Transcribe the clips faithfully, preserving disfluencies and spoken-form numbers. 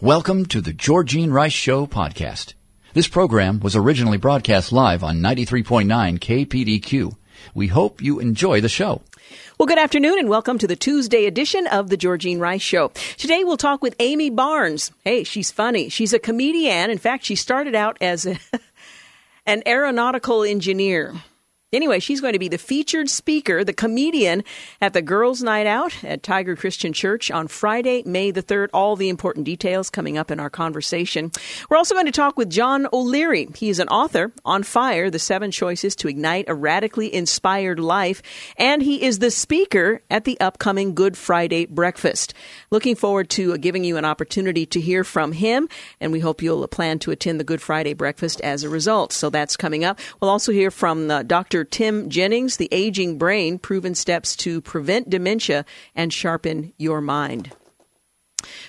Welcome to the Georgene Rice Show podcast. This program was originally broadcast live on ninety-three point nine K P D Q. We hope you enjoy the show. Well, good afternoon and welcome to the Tuesday edition of the Georgene Rice Show. Today we'll talk with Amy Barnes. Hey, she's funny. She's a comedian. In fact, she started out as a, an aeronautical engineer. Anyway, she's going to be the featured speaker, the comedian, at the Girls' Night Out at Tiger Christian Church on Friday, May the third. All the important details coming up in our conversation. We're also going to talk with John O'Leary. He's an author, On Fire: The seven Choices to Ignite a Radically Inspired Life. And he is the speaker at the upcoming Good Friday breakfast. Looking forward to giving you an opportunity to hear from him. And we hope you'll plan to attend the Good Friday breakfast as a result. So that's coming up. We'll also hear from uh, Doctor Tim Jennings, The Aging Brain: Proven Steps to Prevent Dementia and Sharpen Your Mind.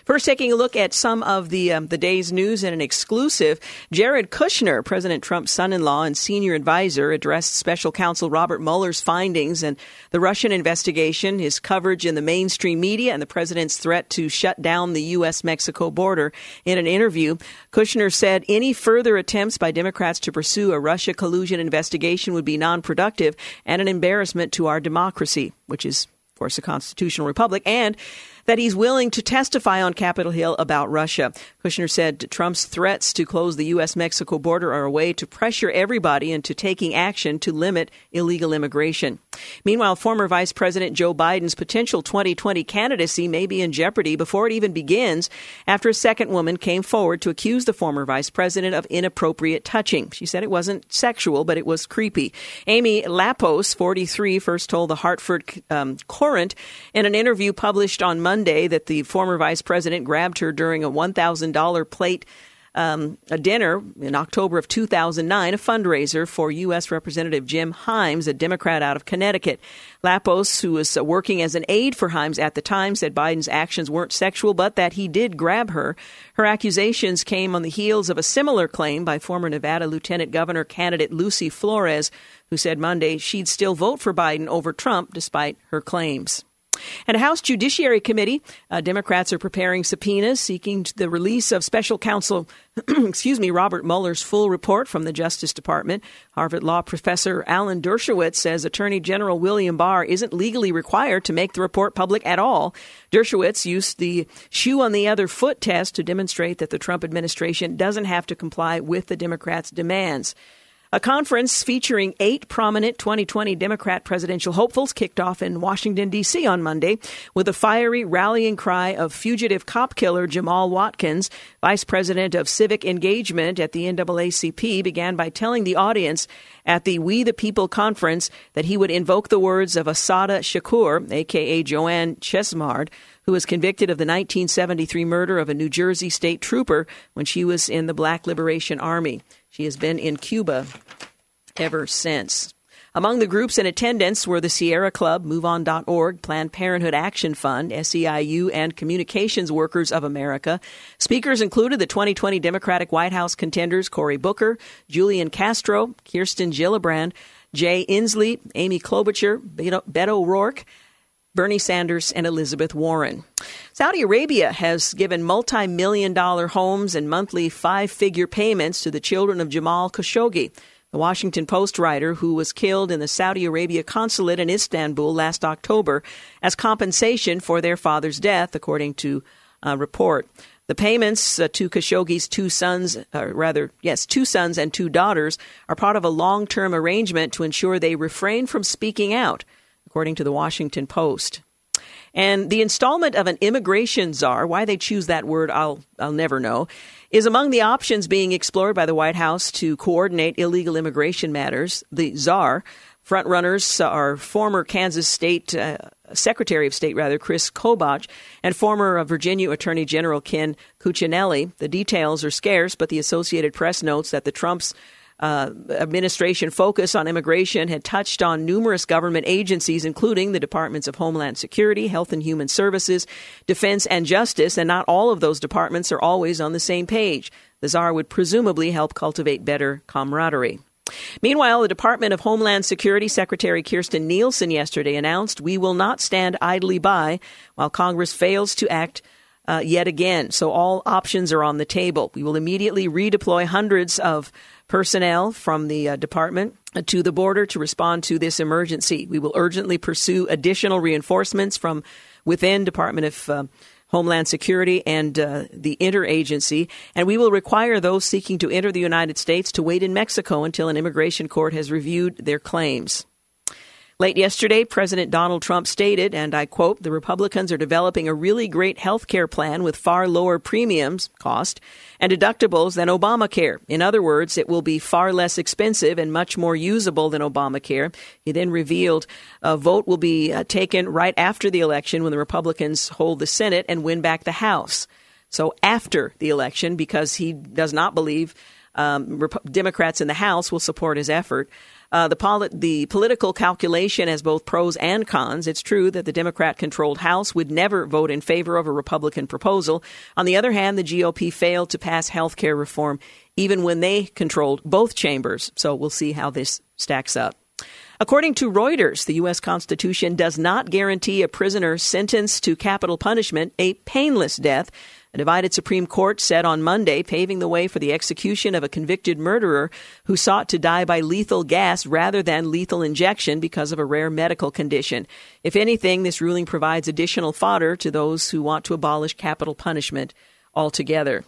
First, taking a look at some of the um, the day's news in an exclusive, Jared Kushner, President Trump's son-in-law and senior advisor, addressed special counsel Robert Mueller's findings and the Russian investigation, his coverage in the mainstream media, and the president's threat to shut down the U S Mexico border. In an interview, Kushner said any further attempts by Democrats to pursue a Russia collusion investigation would be non-productive and an embarrassment to our democracy, which is, of course, a constitutional republic, and that he's willing to testify on Capitol Hill about Russia. Kushner said Trump's threats to close the U S Mexico border are a way to pressure everybody into taking action to limit illegal immigration. Meanwhile, former Vice President Joe Biden's potential twenty twenty candidacy may be in jeopardy before it even begins after a second woman came forward to accuse the former vice president of inappropriate touching. She said it wasn't sexual, but it was creepy. Amy Lapos, forty-three, first told the Hartford um, Courant in an interview published on Monday Monday that the former vice president grabbed her during a one thousand dollars plate um, a dinner in October of two thousand nine, a fundraiser for U S Representative Jim Himes, a Democrat out of Connecticut. Lapos, who was working as an aide for Himes at the time, said Biden's actions weren't sexual, but that he did grab her. Her accusations came on the heels of a similar claim by former Nevada Lieutenant Governor candidate Lucy Flores, who said Monday she'd still vote for Biden over Trump despite her claims. And a House Judiciary Committee, uh, Democrats are preparing subpoenas seeking the release of special counsel, excuse me, Robert Mueller's full report from the Justice Department. Harvard Law professor Alan Dershowitz says Attorney General William Barr isn't legally required to make the report public at all. Dershowitz used the shoe on the other foot test to demonstrate that the Trump administration doesn't have to comply with the Democrats' demands. A conference featuring eight prominent twenty twenty Democrat presidential hopefuls kicked off in Washington, D C on Monday with a fiery rallying cry of fugitive cop killer Jamal Watkins. Vice President of Civic Engagement at the N double A C P began by telling the audience at the We the People conference that he would invoke the words of Assata Shakur, a k a. Joanne Chesimard, who was convicted of the nineteen seventy-three murder of a New Jersey state trooper when she was in the Black Liberation Army. She has been in Cuba ever since. Among the groups in attendance were the Sierra Club, Move On dot org, Planned Parenthood Action Fund, S E I U, and Communications Workers of America. Speakers included the twenty twenty Democratic White House contenders Cory Booker, Julian Castro, Kirsten Gillibrand, Jay Inslee, Amy Klobuchar, Beto, Beto O'Rourke, Bernie Sanders, and Elizabeth Warren. Saudi Arabia has given multi-million dollar homes and monthly five-figure payments to the children of Jamal Khashoggi, the Washington Post writer who was killed in the Saudi Arabia consulate in Istanbul last October as compensation for their father's death, according to a report. The payments uh, to Khashoggi's two sons, uh, rather, yes, two sons and two daughters, are part of a long-term arrangement to ensure they refrain from speaking out, according to the Washington Post. And the installment of an immigration czar, why they choose that word, I'll I'll never know, is among the options being explored by the White House to coordinate illegal immigration matters. The czar Frontrunners are former Kansas State uh, Secretary of State, rather, Chris Kobach, and former uh, Virginia Attorney General Ken Cuccinelli. The details are scarce, but the Associated Press notes that the Trump's uh, administration focus on immigration had touched on numerous government agencies, including the Departments of Homeland Security, Health and Human Services, Defense and Justice, and not all of those departments are always on the same page. The czar would presumably help cultivate better camaraderie. Meanwhile, the Department of Homeland Security Secretary Kirstjen Nielsen yesterday announced, "We will not stand idly by while Congress fails to act uh, yet again. So all options are on the table. We will immediately redeploy hundreds of personnel from the uh, department to the border to respond to this emergency. We will urgently pursue additional reinforcements from within Department of uh, Homeland Security and uh, the interagency, and we will require those seeking to enter the United States to wait in Mexico until an immigration court has reviewed their claims." Late yesterday, President Donald Trump stated, and I quote, "The Republicans are developing a really great health care plan with far lower premiums, cost, and deductibles than Obamacare. In other words, it will be far less expensive and much more usable than Obamacare." He then revealed a vote will be uh, taken right after the election when the Republicans hold the Senate and win back the House. So after the election, because he does not believe um, Rep- Democrats in the House will support his effort. Uh, the, polit- the political calculation has both pros and cons. It's true that the Democrat-controlled House would never vote in favor of a Republican proposal. On the other hand, the G O P failed to pass health care reform, even when they controlled both chambers. So we'll see how this stacks up. According to Reuters, the U S Constitution does not guarantee a prisoner sentenced to capital punishment a painless death. A divided Supreme Court said on Monday, paving the way for the execution of a convicted murderer who sought to die by lethal gas rather than lethal injection because of a rare medical condition. If anything, this ruling provides additional fodder to those who want to abolish capital punishment altogether.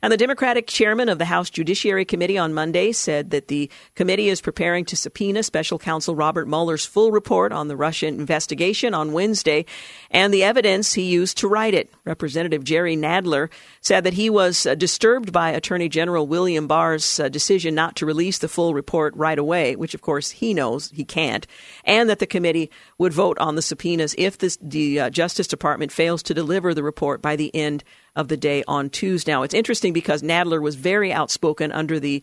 And the Democratic chairman of the House Judiciary Committee on Monday said that the committee is preparing to subpoena Special Counsel Robert Mueller's full report on the Russian investigation on Wednesday and the evidence he used to write it. Representative Jerry Nadler said that he was disturbed by Attorney General William Barr's decision not to release the full report right away, which, of course, he knows he can't, and that the committee would vote on the subpoenas if this, the uh, Justice Department fails to deliver the report by the end of the day on Tuesday. Now, it's interesting because Nadler was very outspoken under the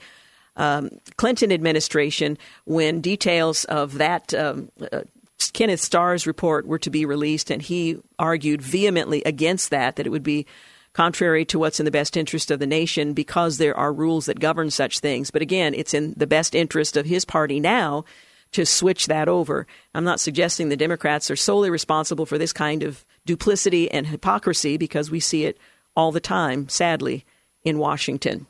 um, Clinton administration when details of that um, uh, Kenneth Starr's report were to be released, and he argued vehemently against that, that it would be contrary to what's in the best interest of the nation because there are rules that govern such things. But again, it's in the best interest of his party now to switch that over. I'm not suggesting the Democrats are solely responsible for this kind of duplicity and hypocrisy because we see it all the time, sadly, in Washington.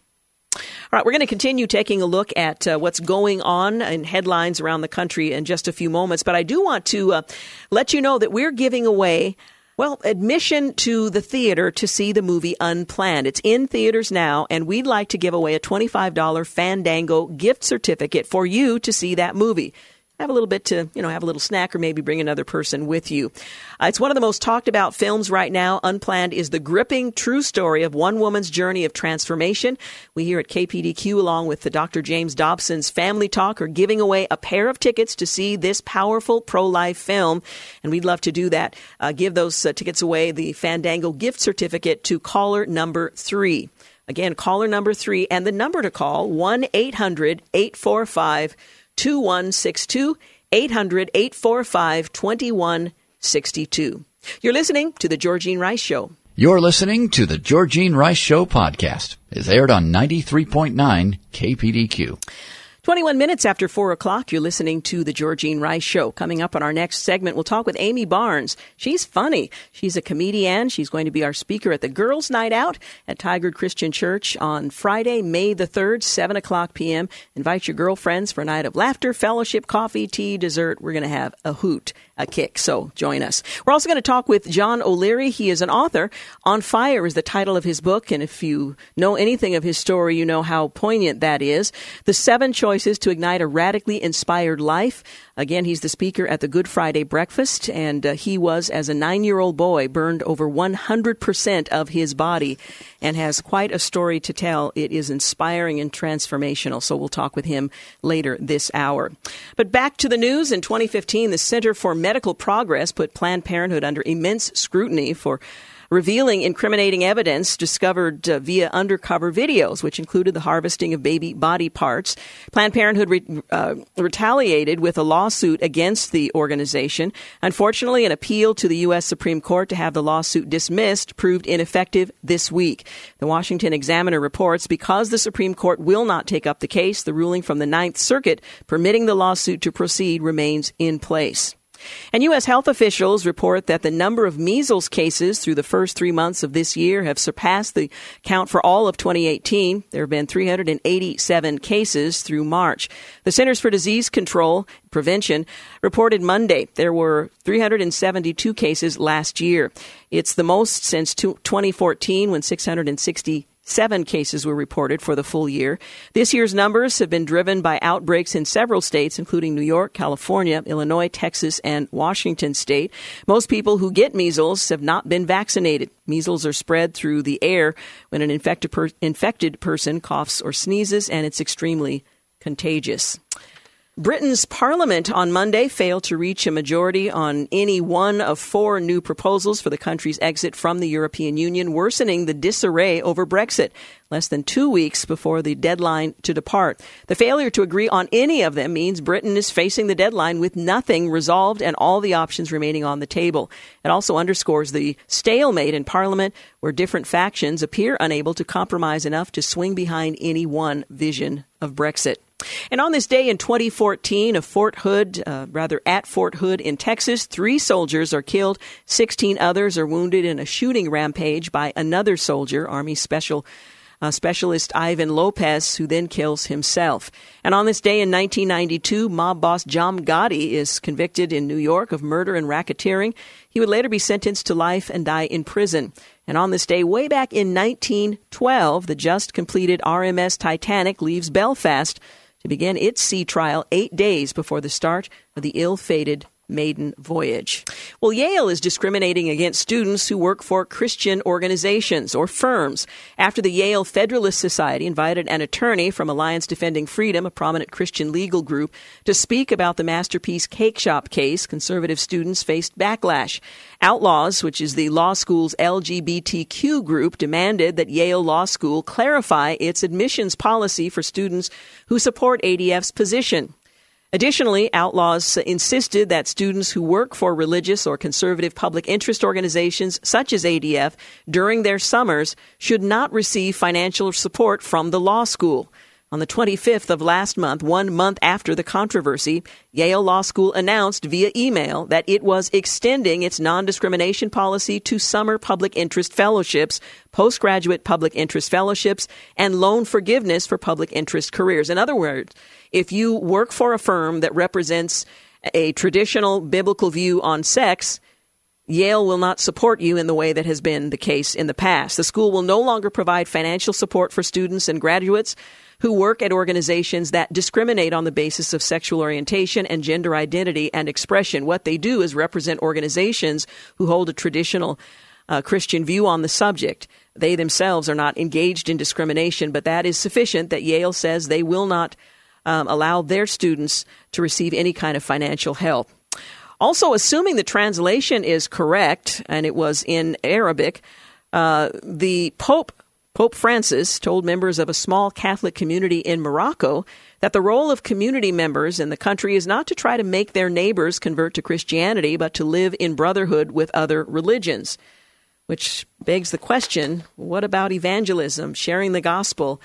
All right, we're going to continue taking a look at uh, what's going on in headlines around the country in just a few moments. But I do want to uh, let you know that we're giving away, well, admission to the theater to see the movie Unplanned. It's in theaters now, and we'd like to give away a twenty-five dollars Fandango gift certificate for you to see that movie. Have a little bit to, you know, have a little snack or maybe bring another person with you. Uh, it's one of the most talked about films right now. Unplanned is the gripping true story of one woman's journey of transformation. We here at K P D Q, along with the Doctor James Dobson's Family Talk, are giving away a pair of tickets to see this powerful pro-life film. And we'd love to do that. Uh, give those uh, tickets away, the Fandango gift certificate, to caller number three. Again, caller number three. And the number to call, one eight hundred eight four five two one six two, eight hundred eight four five two one six two. You're listening to The Georgene Rice Show. You're listening to The Georgene Rice Show podcast. It's aired on ninety-three point nine K P D Q. twenty-one minutes after four o'clock, you're listening to The Georgene Rice Show. Coming up on our next segment, we'll talk with Amy Barnes. She's funny. She's a comedian. She's going to be our speaker at the Girls' Night Out at Tigard Christian Church on Friday, May the third, seven o'clock p.m. Invite your girlfriends for a night of laughter, fellowship, coffee, tea, dessert. We're going to have a hoot, a kick. So join us. We're also going to talk with John O'Leary. He is an author. On Fire is the title of his book. And if you know anything of his story, you know how poignant that is. The seven choices to ignite a radically inspired life. Again, he's the speaker at the Good Friday breakfast, and uh, he was, as a nine-year-old boy, burned over one hundred percent of his body and has quite a story to tell. It is inspiring and transformational, so we'll talk with him later this hour. But back to the news. In twenty fifteen, the Center for Medical Progress put Planned Parenthood under immense scrutiny for revealing incriminating evidence discovered uh, via undercover videos, which included the harvesting of baby body parts. Planned Parenthood re- uh, retaliated with a lawsuit against the organization. Unfortunately, an appeal to the U S. Supreme Court to have the lawsuit dismissed proved ineffective this week. The Washington Examiner reports, because the Supreme Court will not take up the case, the ruling from the Ninth Circuit permitting the lawsuit to proceed remains in place. And U S health officials report that the number of measles cases through the first three months of this year have surpassed the count for all of twenty eighteen. There have been three hundred eighty-seven cases through March. The Centers for Disease Control and Prevention reported Monday there were three hundred seventy-two cases last year. It's the most since twenty fourteen, when six hundred sixty Seven cases were reported for the full year. This year's numbers have been driven by outbreaks in several states, including New York, California, Illinois, Texas, and Washington state. Most people who get measles have not been vaccinated. Measles are spread through the air when an infected, per- infected person coughs or sneezes, and it's extremely contagious. Britain's parliament on Monday failed to reach a majority on any one of four new proposals for the country's exit from the European Union, worsening the disarray over Brexit less than two weeks before the deadline to depart. The failure to agree on any of them means Britain is facing the deadline with nothing resolved and all the options remaining on the table. It also underscores the stalemate in Parliament, where different factions appear unable to compromise enough to swing behind any one vision of Brexit. And on this day in twenty fourteen, a Fort Hood, uh, rather at Fort Hood in Texas, three soldiers are killed. sixteen others are wounded in a shooting rampage by another soldier, Army Special uh, Specialist Ivan Lopez, who then kills himself. And on this day in nineteen ninety-two, mob boss John Gotti is convicted in New York of murder and racketeering. He would later be sentenced to life and die in prison. And on this day, way back in nineteen twelve, the just completed R M S Titanic leaves Belfast to begin its sea trial eight days before the start of the ill-fated maiden voyage. Well, Yale is discriminating against students who work for Christian organizations or firms after the Yale Federalist Society invited an attorney from Alliance Defending Freedom, a prominent Christian legal group, to speak about the Masterpiece Cake Shop case. Conservative students faced backlash. Outlaws, which is the law school's L G B T Q group, demanded that Yale Law School clarify its admissions policy for students who support A D F's position. Additionally, Outlaws insisted that students who work for religious or conservative public interest organizations, such as A D F, during their summers should not receive financial support from the law school. On the twenty-fifth of last month, one month after the controversy, Yale Law School announced via email that it was extending its non-discrimination policy to summer public interest fellowships, postgraduate public interest fellowships, and loan forgiveness for public interest careers. In other words, if you work for a firm that represents a traditional biblical view on sex, Yale will not support you in the way that has been the case in the past. The school will no longer provide financial support for students and graduates who work at organizations that discriminate on the basis of sexual orientation and gender identity and expression. What they do is represent organizations who hold a traditional uh, Christian view on the subject. They themselves are not engaged in discrimination, but that is sufficient that Yale says they will not um, allow their students to receive any kind of financial help. Also, assuming the translation is correct, and it was in Arabic, uh, the Pope Pope Francis told members of a small Catholic community in Morocco that the role of community members in the country is not to try to make their neighbors convert to Christianity, but to live in brotherhood with other religions, which begs the question, what about evangelism, sharing the gospel,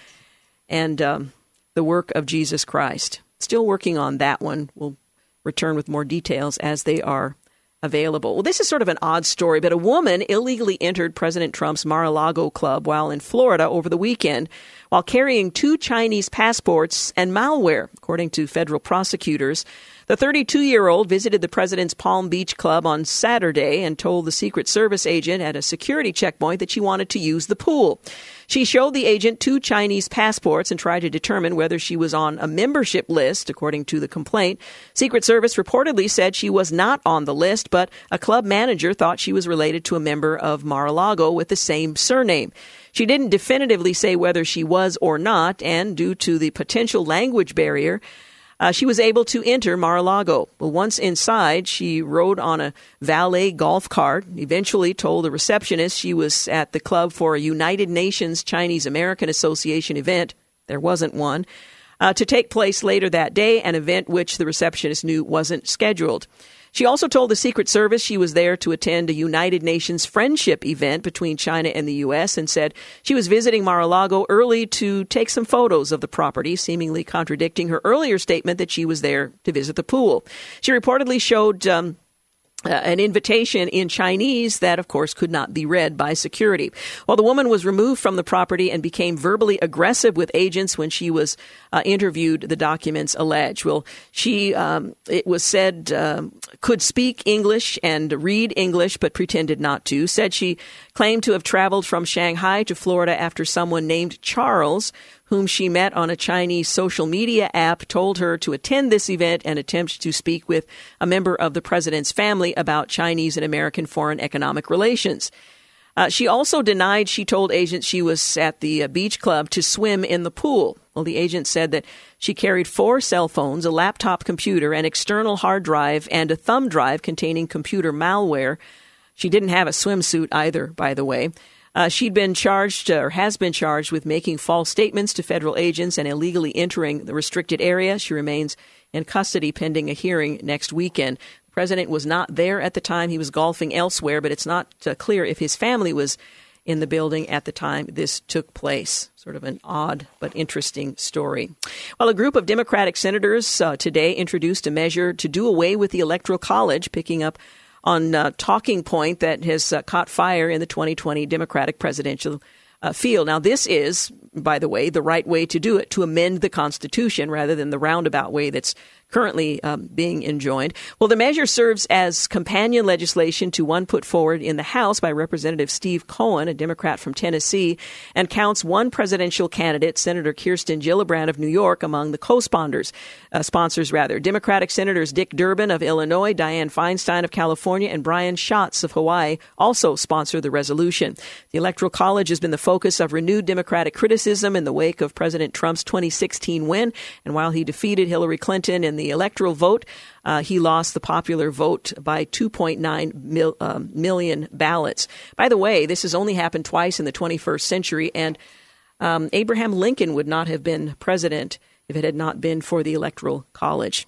and um, the work of Jesus Christ? Still working on that one. We'll return with more details as they are available. Well, this is sort of an odd story, but a woman illegally entered President Trump's Mar-a-Lago club while in Florida over the weekend while carrying two Chinese passports and malware, according to federal prosecutors. The thirty-two-year-old visited the president's Palm Beach club on Saturday and told the Secret Service agent at a security checkpoint that she wanted to use the pool. She showed the agent two Chinese passports and tried to determine whether she was on a membership list, according to the complaint. Secret Service reportedly said she was not on the list, but a club manager thought she was related to a member of Mar-a-Lago with the same surname. She didn't definitively say whether she was or not, and due to the potential language barrier, Uh, she was able to enter Mar-a-Lago. But once inside, she rode on a valet golf cart, eventually told the receptionist she was at the club for a United Nations Chinese American Association event. There wasn't one. Uh, to take place later that day, an event which the receptionist knew wasn't scheduled. She also told the Secret Service she was there to attend a United Nations friendship event between China and the U S and said she was visiting Mar-a-Lago early to take some photos of the property, seemingly contradicting her earlier statement that she was there to visit the pool. She reportedly showed um, uh, an invitation in Chinese that, of course, could not be read by security. While the woman was removed from the property and became verbally aggressive with agents when she was uh, interviewed, the documents allege. Well, she, um, it was said... Um, could speak English and read English, but pretended not to, said she claimed to have traveled from Shanghai to Florida after someone named Charles, whom she met on a Chinese social media app, told her to attend this event and attempt to speak with a member of the president's family about Chinese and American foreign economic relations. Uh, she also denied she told agents she was at the uh, beach club to swim in the pool. Well, the agent said that she carried four cell phones, a laptop computer, an external hard drive, and a thumb drive containing computer malware. She didn't have a swimsuit either, by the way. Uh, she'd been charged uh, or has been charged with making false statements to federal agents and illegally entering the restricted area. She remains in custody pending a hearing next weekend. The president was not there at the time. He was golfing elsewhere, but it's not uh, clear if his family was in the building at the time this took place. Sort of an odd but interesting story. Well, a group of Democratic senators uh, today introduced a measure to do away with the Electoral College, picking up on a uh, talking point that has uh, caught fire in the twenty twenty Democratic presidential Uh, field. Now, this is, by the way, the right way to do it, to amend the Constitution rather than the roundabout way that's currently um, being enjoined. Well, the measure serves as companion legislation to one put forward in the House by Representative Steve Cohen, a Democrat from Tennessee, and counts one presidential candidate, Senator Kirsten Gillibrand of New York, among the co-sponsors, uh, sponsors rather. Democratic Senators Dick Durbin of Illinois, Dianne Feinstein of California, and Brian Schatz of Hawaii also sponsor the resolution. The Electoral College has been the focus of renewed Democratic criticism in the wake of President Trump's twenty sixteen win. And while he defeated Hillary Clinton in the electoral vote, uh, he lost the popular vote by two point nine mil, uh, million ballots. By the way, this has only happened twice in the twenty-first century, and um, Abraham Lincoln would not have been president if it had not been for the Electoral College.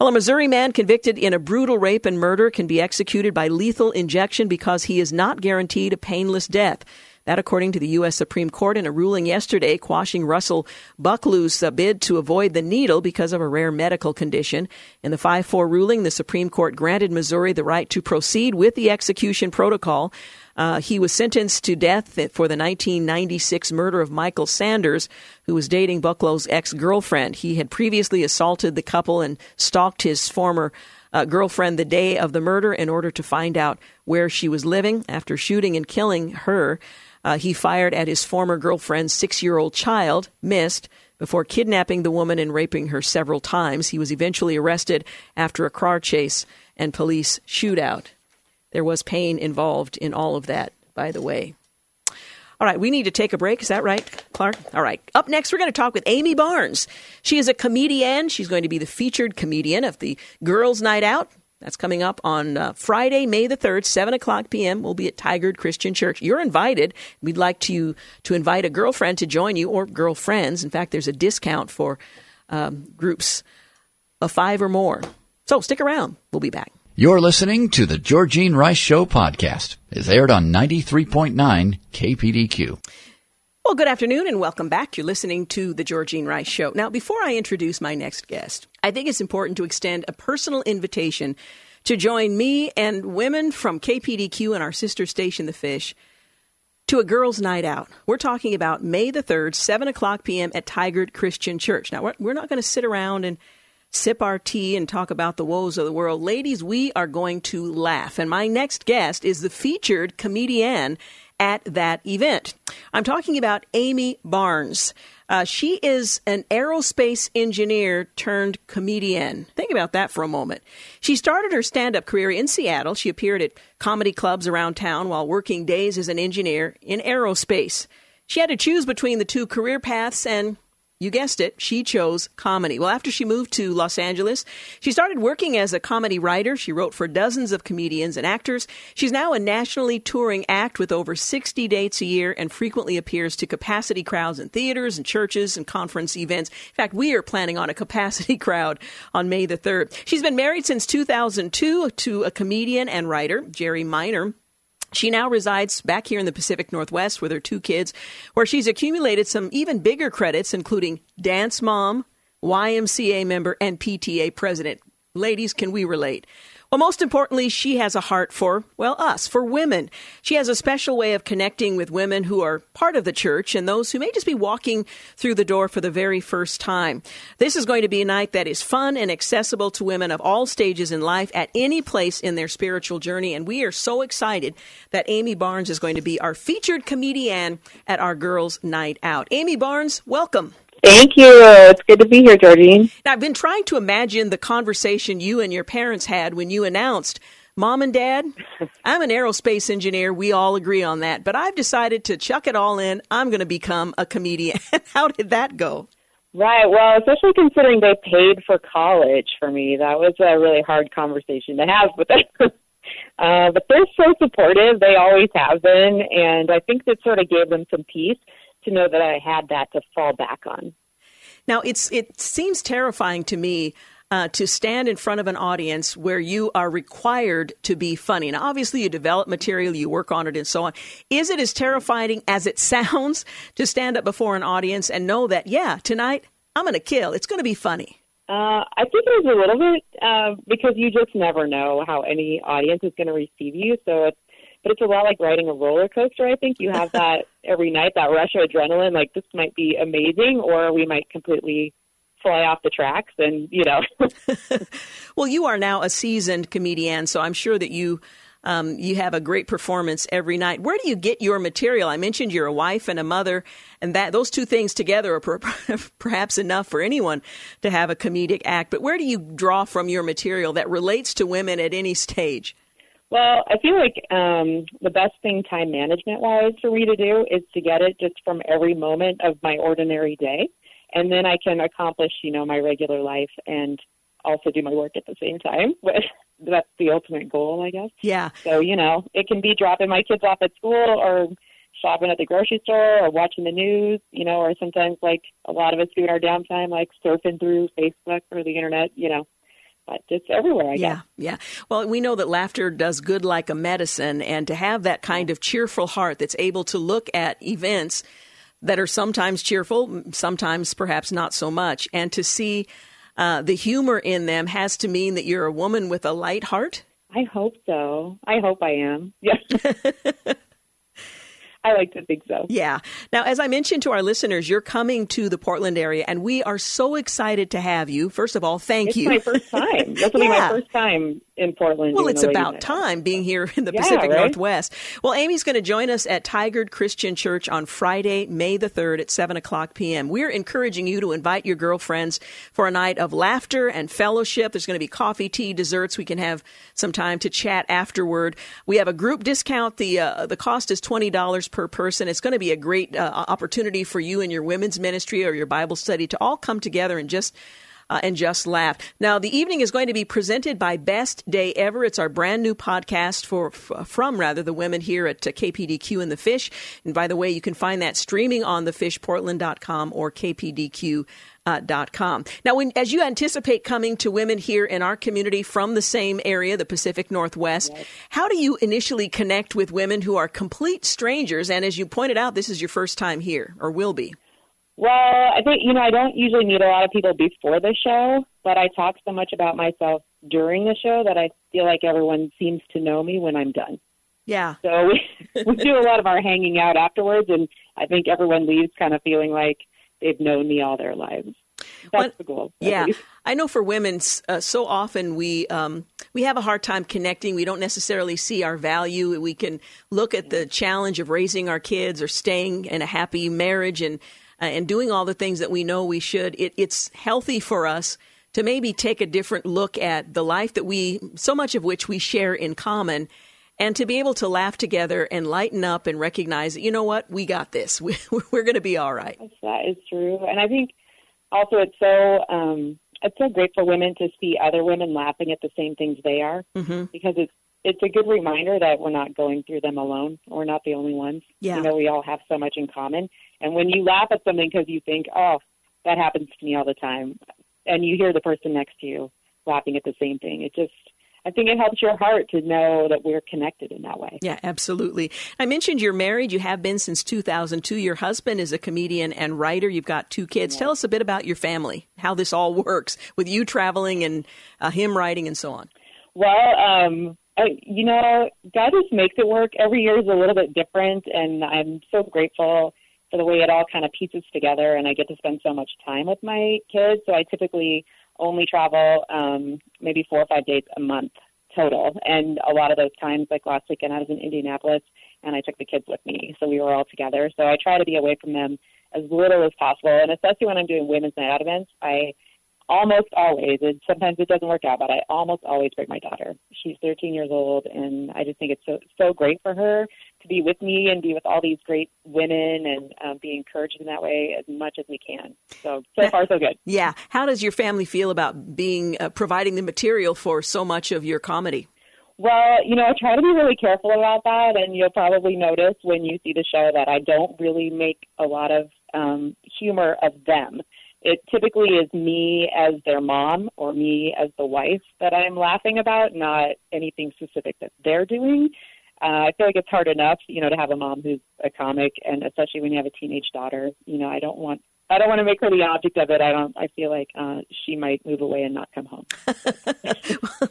Well, a Missouri man convicted in a brutal rape and murder can be executed by lethal injection because he is not guaranteed a painless death. That, according to the U S Supreme Court in a ruling yesterday, quashing Russell Bucklew's bid to avoid the needle because of a rare medical condition. In the five four ruling, the Supreme Court granted Missouri the right to proceed with the execution protocol. Uh, he was sentenced to death for the nineteen ninety-six murder of Michael Sanders, who was dating Bucklew's ex-girlfriend. He had previously assaulted the couple and stalked his former Uh, girlfriend the day of the murder in order to find out where she was living. After shooting and killing her, uh, he fired at his former girlfriend's six-year-old child, missed, before kidnapping the woman and raping her several times. He was eventually arrested after a car chase and police shootout. There was pain involved in all of that, by the way. All right, we need to take a break. Is that right, Clark? All right. Up next, we're going to talk with Amy Barnes. She is a comedian. She's going to be the featured comedian of the Girls' Night Out. That's coming up on uh, Friday, May the third, seven o'clock p.m. We'll be at Tigard Christian Church. You're invited. We'd like to to invite a girlfriend to join you, or girlfriends. In fact, there's a discount for um, groups of five or more. So stick around. We'll be back. You're listening to the Georgene Rice Show podcast. It's aired on ninety-three point nine K P D Q. Well, good afternoon and welcome back. You're listening to the Georgene Rice Show. Now, before I introduce my next guest, I think it's important to extend a personal invitation to join me and women from K P D Q and our sister station, The Fish, to a girls' night out. We're talking about May the third, seven o'clock p.m. at Tigard Christian Church. Now, we're not going to sit around and sip our tea and talk about the woes of the world, ladies, we are going to laugh. And my next guest is the featured comedian at that event. I'm talking about Amy Barnes. Uh, she is an aerospace engineer turned comedian. Think about that for a moment. She started her stand-up career in Seattle. She appeared at comedy clubs around town while working days as an engineer in aerospace. She had to choose between the two career paths, and you guessed it, she chose comedy. Well, after she moved to Los Angeles, she started working as a comedy writer. She wrote for dozens of comedians and actors. She's now a nationally touring act with over sixty dates a year and frequently appears to capacity crowds in theaters and churches and conference events. In fact, we are planning on a capacity crowd on May the third. She's been married since two thousand two to a comedian and writer, Jerry Minor. She now resides back here in the Pacific Northwest with her two kids, where she's accumulated some even bigger credits, including Dance Mom, Y M C A member, and P T A president. Ladies, can we relate? Well, most importantly, she has a heart for, well, us, for women. She has a special way of connecting with women who are part of the church and those who may just be walking through the door for the very first time. This is going to be a night that is fun and accessible to women of all stages in life at any place in their spiritual journey. And we are so excited that Amy Barnes is going to be our featured comedian at our Girls' Night Out. Amy Barnes, welcome. Thank you. It's good to be here, Georgene. Now, I've been trying to imagine the conversation you and your parents had when you announced, Mom and Dad, I'm an aerospace engineer. We all agree on that. But I've decided to chuck it all in. I'm going to become a comedian. How did that go? Right. Well, especially considering they paid for college for me. That was a really hard conversation to have with them. uh, but they're so supportive. They always have been. And I think that sort of gave them some peace to know that I had that to fall back on. Now, it's it seems terrifying to me uh, to stand in front of an audience where you are required to be funny. Now, obviously, you develop material, you work on it, and so on. Is it as terrifying as it sounds to stand up before an audience and know that, yeah, tonight I'm going to kill. It's going to be funny. Uh, I think it is a little bit uh, because you just never know how any audience is going to receive you. So it's But it's a lot like riding a roller coaster, I think. You have that every night, that rush of adrenaline, like this might be amazing, or we might completely fly off the tracks and, you know. Well, you are now a seasoned comedian, so I'm sure that you um, you have a great performance every night. Where do you get your material? I mentioned you're a wife and a mother, and that those two things together are per- perhaps enough for anyone to have a comedic act. But where do you draw from your material that relates to women at any stage? Well, I feel like um, the best thing time management-wise for me to do is to get it just from every moment of my ordinary day, and then I can accomplish, you know, my regular life and also do my work at the same time. That's the ultimate goal, I guess. Yeah. So, you know, it can be dropping my kids off at school or shopping at the grocery store or watching the news, you know, or sometimes like a lot of us do in our downtime, like surfing through Facebook or the internet, you know. But it's everywhere, I guess. Yeah, yeah. Well, we know that laughter does good like a medicine, and to have that kind of cheerful heart that's able to look at events that are sometimes cheerful, sometimes perhaps not so much, and to see uh, the humor in them has to mean that you're a woman with a light heart? I hope so. I hope I am. Yeah. I like to think so. Yeah. Now, as I mentioned to our listeners, you're coming to the Portland area, and we are so excited to have you. First of all, thank it's you. It's my first time. That's yeah. my first time in Portland. Well, it's about time being here in the yeah, Pacific right? Northwest. Well, Amy's going to join us at Tigard Christian Church on Friday, May the third at seven o'clock p.m. We're encouraging you to invite your girlfriends for a night of laughter and fellowship. There's going to be coffee, tea, desserts. We can have some time to chat afterward. We have a group discount. The uh, the cost is twenty dollars per per person. It's going to be a great uh, opportunity for you and your women's ministry or your Bible study to all come together and just uh, and just laugh. Now, the evening is going to be presented by Best Day Ever. It's our brand new podcast for f- from rather the women here at uh, K P D Q and the Fish. And by the way, you can find that streaming on the fish portland dot com or K P D Q dot com. Uh, dot com. Now, when, as you anticipate coming to women here in our community from the same area, the Pacific Northwest, yes. How do you initially connect with women who are complete strangers? And as you pointed out, this is your first time here or will be. Well, I think, you know, I don't usually meet a lot of people before the show, but I talk so much about myself during the show that I feel like everyone seems to know me when I'm done. Yeah. So we, we do a lot of our hanging out afterwards, and I think everyone leaves kind of feeling like they've known me all their lives. That's well, the goal. Yeah. I know for women, uh, so often we um, we have a hard time connecting. We don't necessarily see our value. We can look at the challenge of raising our kids or staying in a happy marriage and uh, and doing all the things that we know we should. It, it's healthy for us to maybe take a different look at the life that we, so much of which we share in common, and to be able to laugh together and lighten up and recognize that, you know what, we got this. We, we're going to be all right. That is true. And I think also it's so, um, it's so great for women to see other women laughing at the same things they are, mm-hmm. because it's, it's a good reminder that we're not going through them alone. We're not the only ones. Yeah. You know, we all have so much in common. And when you laugh at something because you think, oh, that happens to me all the time, and you hear the person next to you laughing at the same thing, it just, I think it helps your heart to know that we're connected in that way. Yeah, absolutely. I mentioned you're married. You have been since two thousand two. Your husband is a comedian and writer. You've got two kids. Yeah. Tell us a bit about your family, how this all works with you traveling and uh, him writing and so on. Well, um, I, you know, God just makes it work. Every year is a little bit different, and I'm so grateful for the way it all kind of pieces together, and I get to spend so much time with my kids. So I typically only travel um, maybe four or five days a month total. And a lot of those times, like last weekend, I was in Indianapolis and I took the kids with me. So we were all together. So I try to be away from them as little as possible. And especially when I'm doing women's night out events, I almost always, and sometimes it doesn't work out, but I almost always bring my daughter. She's thirteen years old, and I just think it's so, so great for her to be with me and be with all these great women and um, be encouraged in that way as much as we can. So, so far, so good. Yeah. How does your family feel about being uh, providing the material for so much of your comedy? Well, you know, I try to be really careful about that, and you'll probably notice when you see the show that I don't really make a lot of um, humor of them. It typically is me as their mom or me as the wife that I'm laughing about, not anything specific that they're doing. Uh, I feel like it's hard enough, you know, to have a mom who's a comic, and especially when you have a teenage daughter, you know, I don't want, I don't want to make her the object of it. I don't, I feel like uh, she might move away and not come home.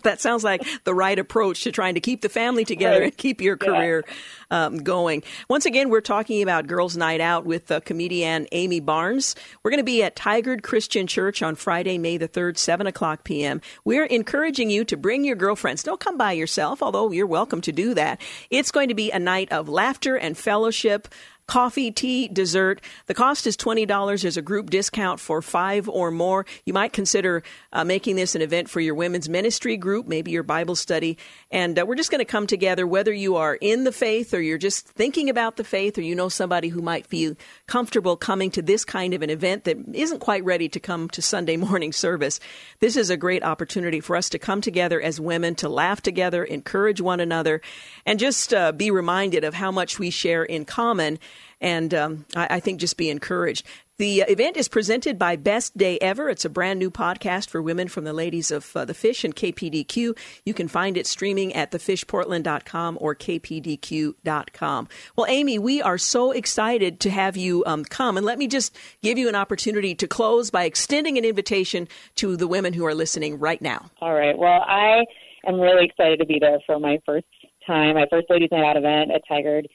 That sounds like the right approach to trying to keep the family together, right, and keep your career yeah. um, going. Once again, we're talking about Girls Night Out with uh, comedian Amy Barnes. We're going to be at Tigard Christian Church on Friday, May the third, seven o'clock p.m. We're encouraging you to bring your girlfriends. Don't come by yourself, although you're welcome to do that. It's going to be a night of laughter and fellowship. Coffee, tea, dessert. The cost is twenty dollars. There's a group discount for five or more. You might consider uh, making this an event for your women's ministry group, maybe your Bible study. And uh, we're just going to come together, whether you are in the faith or you're just thinking about the faith, or you know somebody who might feel comfortable coming to this kind of an event that isn't quite ready to come to Sunday morning service. This is a great opportunity for us to come together as women, to laugh together, encourage one another, and just uh, be reminded of how much we share in common. And um, I, I think just be encouraged. The event is presented by Best Day Ever. It's a brand new podcast for women from the ladies of uh, The Fish and K P D Q. You can find it streaming at the fish portland dot com or k p d q dot com. Well, Amy, we are so excited to have you um, come. And let me just give you an opportunity to close by extending an invitation to the women who are listening right now. All right. Well, I am really excited to be there for my first time, my first Ladies Night Out event at Tigard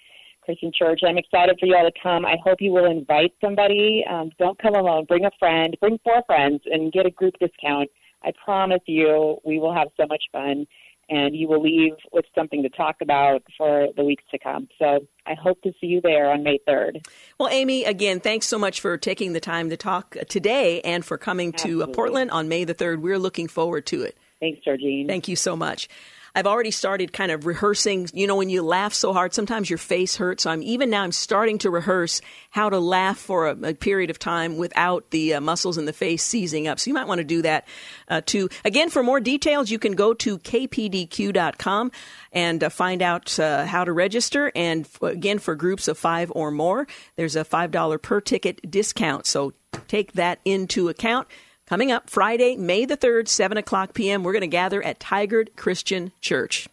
Christian Church. I'm excited for you all to come. I hope you will invite somebody. Um, don't come alone. Bring a friend. Bring four friends and get a group discount. I promise you we will have so much fun, and you will leave with something to talk about for the weeks to come. So I hope to see you there on May third. Well, Amy, again, thanks so much for taking the time to talk today and for coming Absolutely. to Portland on May the third. We're looking forward to it. Thanks, Georgene. Thank you so much. I've already started kind of rehearsing. You know, when you laugh so hard, sometimes your face hurts. So I'm even now I'm starting to rehearse how to laugh for a, a period of time without the uh, muscles in the face seizing up. So you might want to do that uh, too. Again, for more details, you can go to k p d q dot com and uh, find out uh, how to register. And f- again, for groups of five or more, there's a five dollars per ticket discount. So take that into account. Coming up Friday, May the third, seven o'clock p.m., we're going to gather at Tigard Christian Church.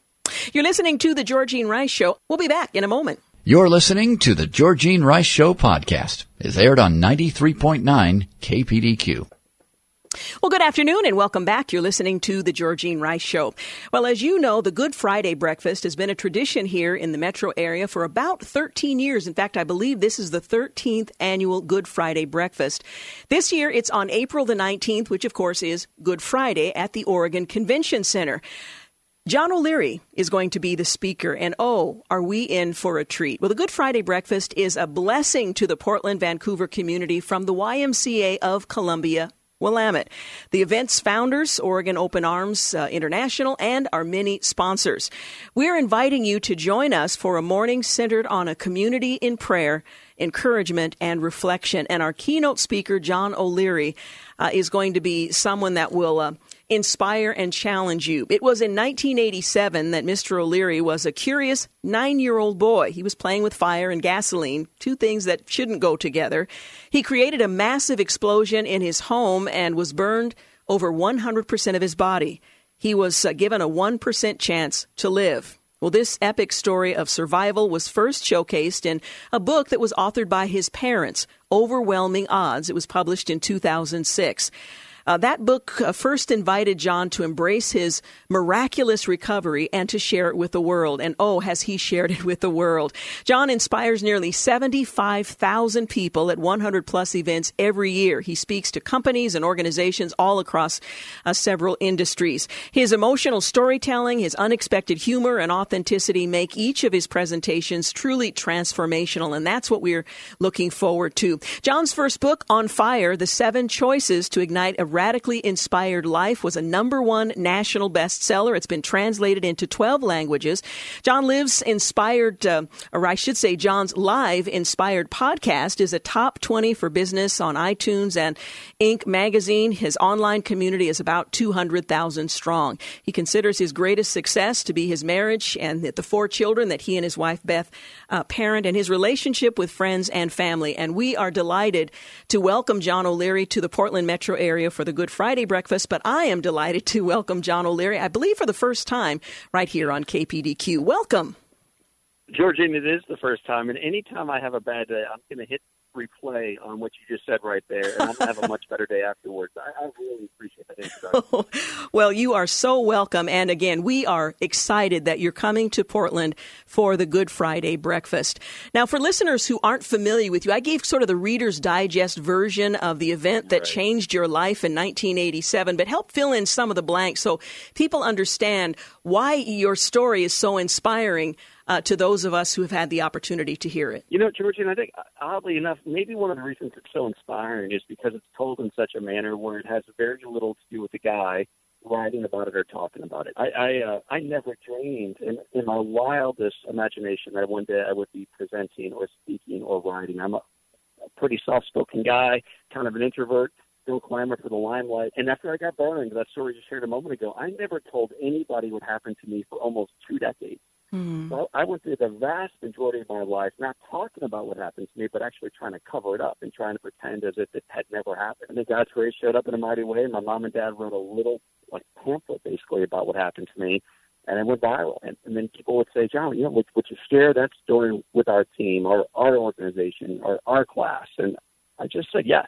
You're listening to The Georgene Rice Show. We'll be back in a moment. You're listening to The Georgene Rice Show podcast. It's aired on ninety-three point nine K P D Q. Well, good afternoon and welcome back. You're listening to The Georgene Rice Show. Well, as you know, the Good Friday breakfast has been a tradition here in the metro area for about thirteen years. In fact, I believe this is the thirteenth annual Good Friday breakfast. This year, it's on April the nineteenth, which, of course, is Good Friday at the Oregon Convention Center. John O'Leary is going to be the speaker, and oh, are we in for a treat. Well, the Good Friday breakfast is a blessing to the Portland, Vancouver community from the Y M C A of Columbia, Willamette. The event's founders, Oregon Open Arms uh, International, and our many sponsors. We're inviting you to join us for a morning centered on a community in prayer, encouragement, and reflection. And our keynote speaker, John O'Leary, uh, is going to be someone that will uh, inspire and challenge you. It was in nineteen eighty-seven that Mister O'Leary was a curious nine-year-old boy. He was playing with fire and gasoline, two things that shouldn't go together. He created a massive explosion in his home and was burned over one hundred percent of his body. He was uh, given a one percent chance to live. Well, this epic story of survival was first showcased in a book that was authored by his parents, Overwhelming Odds. It was published in two thousand six. Uh, that book uh, first invited John to embrace his miraculous recovery and to share it with the world. And oh, has he shared it with the world. John inspires nearly seventy-five thousand people at one hundred plus events every year. He speaks to companies and organizations all across uh, several industries. His emotional storytelling, his unexpected humor and authenticity make each of his presentations truly transformational. And that's what we're looking forward to. John's first book, On Fire: The seven Choices to Ignite a Radically Inspired Life, was a number one national bestseller. It's been translated into twelve languages. John Live's inspired, uh, or I should say John's live inspired podcast is a top twenty for business on iTunes and Inc magazine. His online community is about two hundred thousand strong. He considers his greatest success to be his marriage and the four children that he and his wife Beth uh, parent, and his relationship with friends and family. And we are delighted to welcome John O'Leary to the Portland metro area for the Good Friday breakfast, but I am delighted to welcome John O'Leary, I believe for the first time, right here on K P D Q. Welcome. Georgene, it is the first time, and anytime I have a bad day, I'm going to hit replay on what you just said right there, and I'm going to have a much better day afterwards. I, I really appreciate that introduction. Oh, well, you are so welcome, and again, we are excited that you're coming to Portland for the Good Friday breakfast. Now, for listeners who aren't familiar with you, I gave sort of the Reader's Digest version of the event that right. changed your life in nineteen eighty-seven, but help fill in some of the blanks so people understand why your story is so inspiring Uh, to those of us who have had the opportunity to hear it. You know, Georgene, I think, oddly enough, maybe one of the reasons it's so inspiring is because it's told in such a manner where it has very little to do with the guy writing about it or talking about it. I I, uh, I never dreamed in, in my wildest imagination that one day I would be presenting or speaking or writing. I'm a, a pretty soft-spoken guy, kind of an introvert, still clamor for the limelight. And after I got burned, that story you shared a moment ago, I never told anybody what happened to me for almost two decades. Mm-hmm. So I went through the vast majority of my life not talking about what happened to me, but actually trying to cover it up and trying to pretend as if it had never happened. And then God's grace showed up in a mighty way, and my mom and dad wrote a little like pamphlet basically about what happened to me, and it went viral. And, and then people would say, John, you know, would, would you share that story with our team or our organization or our class? And I just said yes.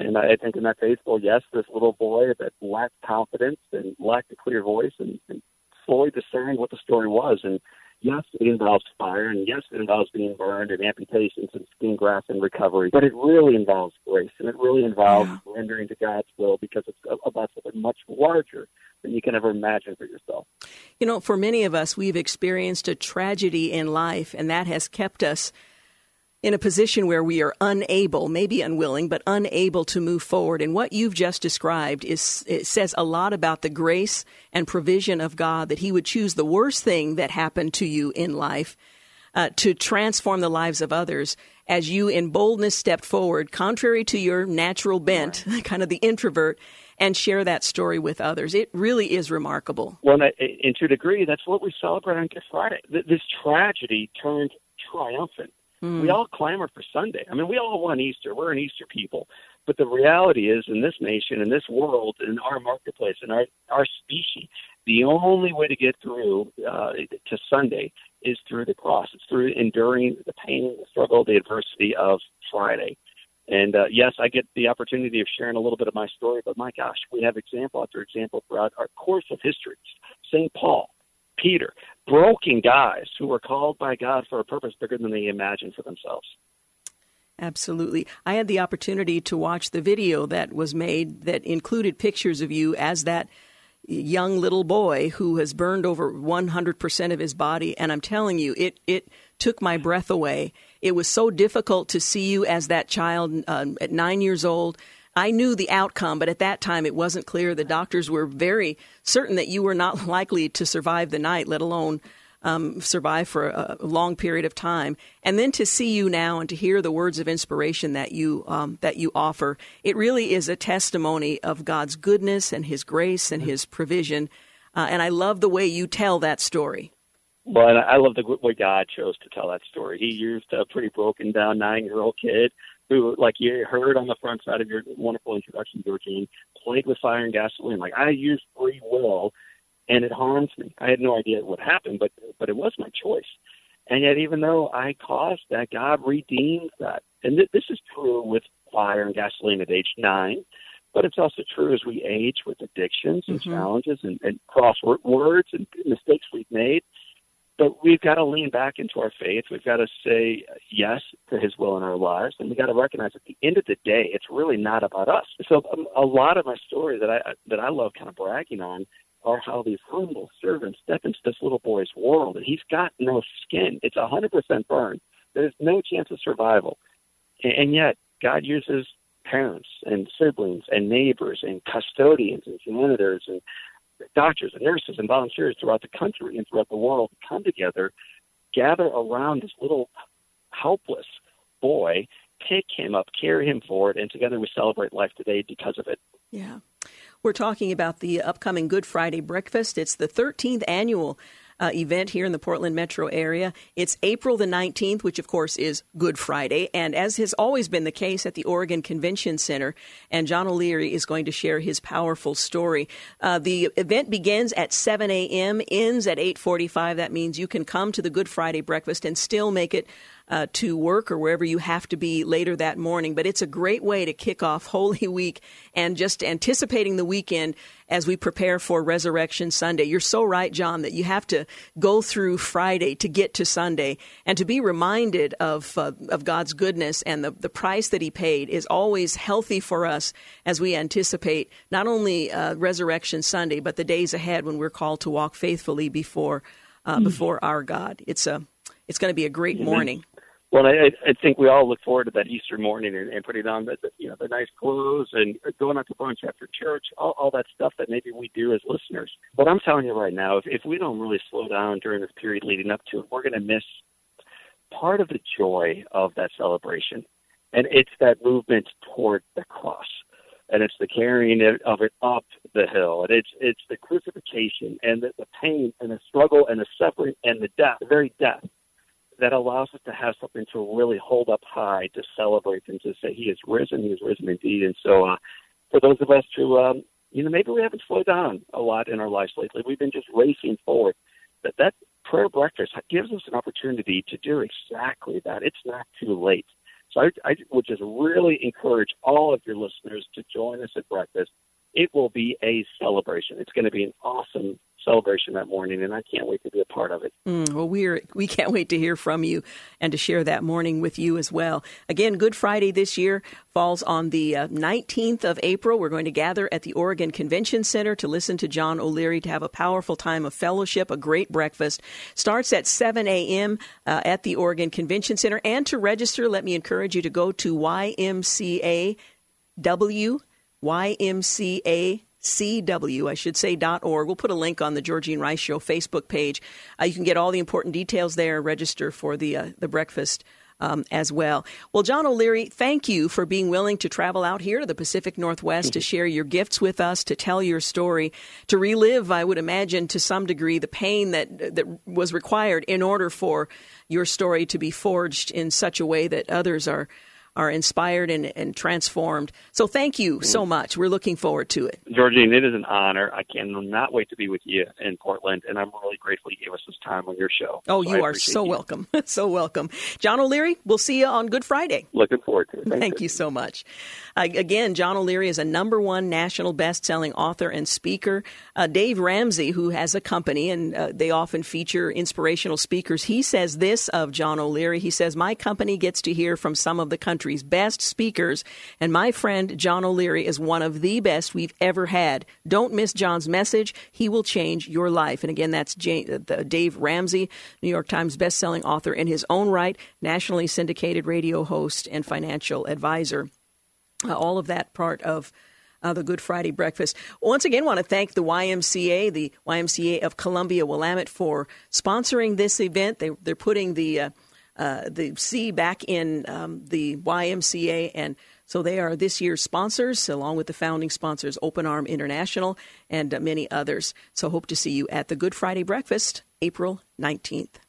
And I think in that faithful yes, this little boy that lacked confidence and lacked a clear voice and, and fully discerning what the story was. And yes, it involves fire, and yes, it involves being burned and amputations and skin graft and recovery, but it really involves grace, and it really involves yeah. surrendering to God's will, because it's about something much larger than you can ever imagine for yourself. You know, for many of us, we've experienced a tragedy in life, and that has kept us in a position where we are unable, maybe unwilling, but unable to move forward. And what you've just described is, it says a lot about the grace and provision of God, that he would choose the worst thing that happened to you in life uh, to transform the lives of others, as you in boldness stepped forward, contrary to your natural bent, right. kind of the introvert, and share that story with others. It really is remarkable. Well, and, and to a degree, that's what we celebrate on Good Friday. This tragedy turned triumphant. Mm. We all clamor for Sunday. I mean, we all want Easter. We're an Easter people. But the reality is, in this nation, in this world, in our marketplace, in our, our species, the only way to get through uh, to Sunday is through the cross. It's through enduring the pain, the struggle, the adversity of Friday. And uh, yes, I get the opportunity of sharing a little bit of my story, but my gosh, we have example after example throughout our course of history. Saint Paul, Peter, broken guys who were called by God for a purpose bigger than they imagined for themselves. Absolutely. I had the opportunity to watch the video that was made that included pictures of you as that young little boy who has burned over one hundred percent of his body. And I'm telling you, it, it took my breath away. It was so difficult to see you as that child uh, at nine years old. I knew the outcome, but at that time it wasn't clear. The doctors were very certain that you were not likely to survive the night, let alone Um, survive for a, a long period of time. And then to see you now and to hear the words of inspiration that you um, that you offer, it really is a testimony of God's goodness and his grace and his provision. Uh, and I love the way you tell that story. Well, and I love the way God chose to tell that story. He used a pretty broken down nine-year-old kid who, like you heard on the front side of your wonderful introduction, Georgene, played with fire and gasoline. Like, I used free will, and it harms me. I had no idea what happened, but but it was my choice. And yet, even though I caused that, God redeemed that. And th- this is true with fire and gasoline at age nine, but it's also true as we age with addictions and mm-hmm. challenges and, and crossword words and mistakes we've made. But we've got to lean back into our faith. We've got to say yes to his will in our lives. And we've got to recognize at the end of the day, it's really not about us. So um, a lot of my story that I that I love kind of bragging on are how these humble servants step into this little boy's world. And he's got no skin. It's one hundred percent burned. There's no chance of survival. And yet, God uses parents and siblings and neighbors and custodians and janitors and doctors and nurses and volunteers throughout the country and throughout the world to come together, gather around this little helpless boy, pick him up, carry him forward, and together we celebrate life today because of it. Yeah. We're talking about the upcoming Good Friday breakfast. It's the thirteenth annual uh, event here in the Portland metro area. It's April the nineteenth, which, of course, is Good Friday. And as has always been the case at the Oregon Convention Center, and John O'Leary is going to share his powerful story. Uh, the event begins at seven a.m., ends at eight forty-five. That means you can come to the Good Friday breakfast and still make it uh, to work or wherever you have to be later that morning. But it's a great way to kick off Holy Week and just anticipating the weekend as we prepare for Resurrection Sunday. You're so right, John, that you have to go through Friday to get to Sunday, and to be reminded of uh, of God's goodness and the, the price that he paid is always healthy for us as we anticipate not only uh, Resurrection Sunday, but the days ahead when we're called to walk faithfully before uh, mm-hmm. before our God. It's a it's going to be a great Amen. morning. Well, I, I think we all look forward to that Easter morning and, and putting on the, the, you know, the nice clothes and going out to brunch after church, all, all that stuff that maybe we do as listeners. But I'm telling you right now, if, if we don't really slow down during this period leading up to it, we're going to miss part of the joy of that celebration. And it's that movement toward the cross. And it's the carrying of it up the hill. And it's it's the crucifixion and the, the pain and the struggle and the suffering and the death, the very death, that allows us to have something to really hold up high, to celebrate and to say, he is risen, he is risen indeed. And so uh, for those of us who, um, you know, maybe we haven't slowed down a lot in our lives lately, we've been just racing forward, but that prayer breakfast gives us an opportunity to do exactly that. It's not too late. So I, I would just really encourage all of your listeners to join us at breakfast. It will be a celebration. It's going to be an awesome celebration that morning, and I can't wait to be a part of it. Mm, well, we're, we can't wait to hear from you and to share that morning with you as well. Again, Good Friday this year falls on the uh, nineteenth of April. We're going to gather at the Oregon Convention Center to listen to John O'Leary, to have a powerful time of fellowship, a great breakfast. Starts at seven a.m. Uh, at the Oregon Convention Center. And to register, let me encourage you to go to Y M C A W. Y M C A C W, I should say, dot org. We'll put a link on the Georgene Rice Show Facebook page. Uh, you can get all the important details there and register for the uh, the breakfast um, as well. Well, John O'Leary, thank you for being willing to travel out here to the Pacific Northwest mm-hmm. to share your gifts with us, to tell your story, to relive, I would imagine, to some degree, the pain that that was required in order for your story to be forged in such a way that others are are inspired and, and transformed. So thank you so much. We're looking forward to it. Georgene, it is an honor. I cannot wait to be with you in Portland, and I'm really grateful you gave us this time on your show. Oh, so you I are so you. welcome. So welcome. John O'Leary, we'll see you on Good Friday. Looking forward to it. Thank, Thank you. you so much. Uh, again, John O'Leary is a number one national best-selling author and speaker. Uh, Dave Ramsey, who has a company, and uh, they often feature inspirational speakers, he says this of John O'Leary. He says, my company gets to hear from some of the country's best speakers, and my friend John O'Leary is one of the best we've ever had. Don't miss John's message. He will change your life. And again, that's Jay, uh, Dave Ramsey, New York Times bestselling author in his own right, nationally syndicated radio host and financial advisor. Uh, all of that part of Uh, the Good Friday Breakfast. Once again, want to thank the Y M C A, the Y M C A of Columbia Willamette, for sponsoring this event. They, they're putting the uh, uh, the C back in um, the Y M C A, and so they are this year's sponsors, along with the founding sponsors, Open Arm International, and uh, many others. So hope to see you at the Good Friday Breakfast, April nineteenth.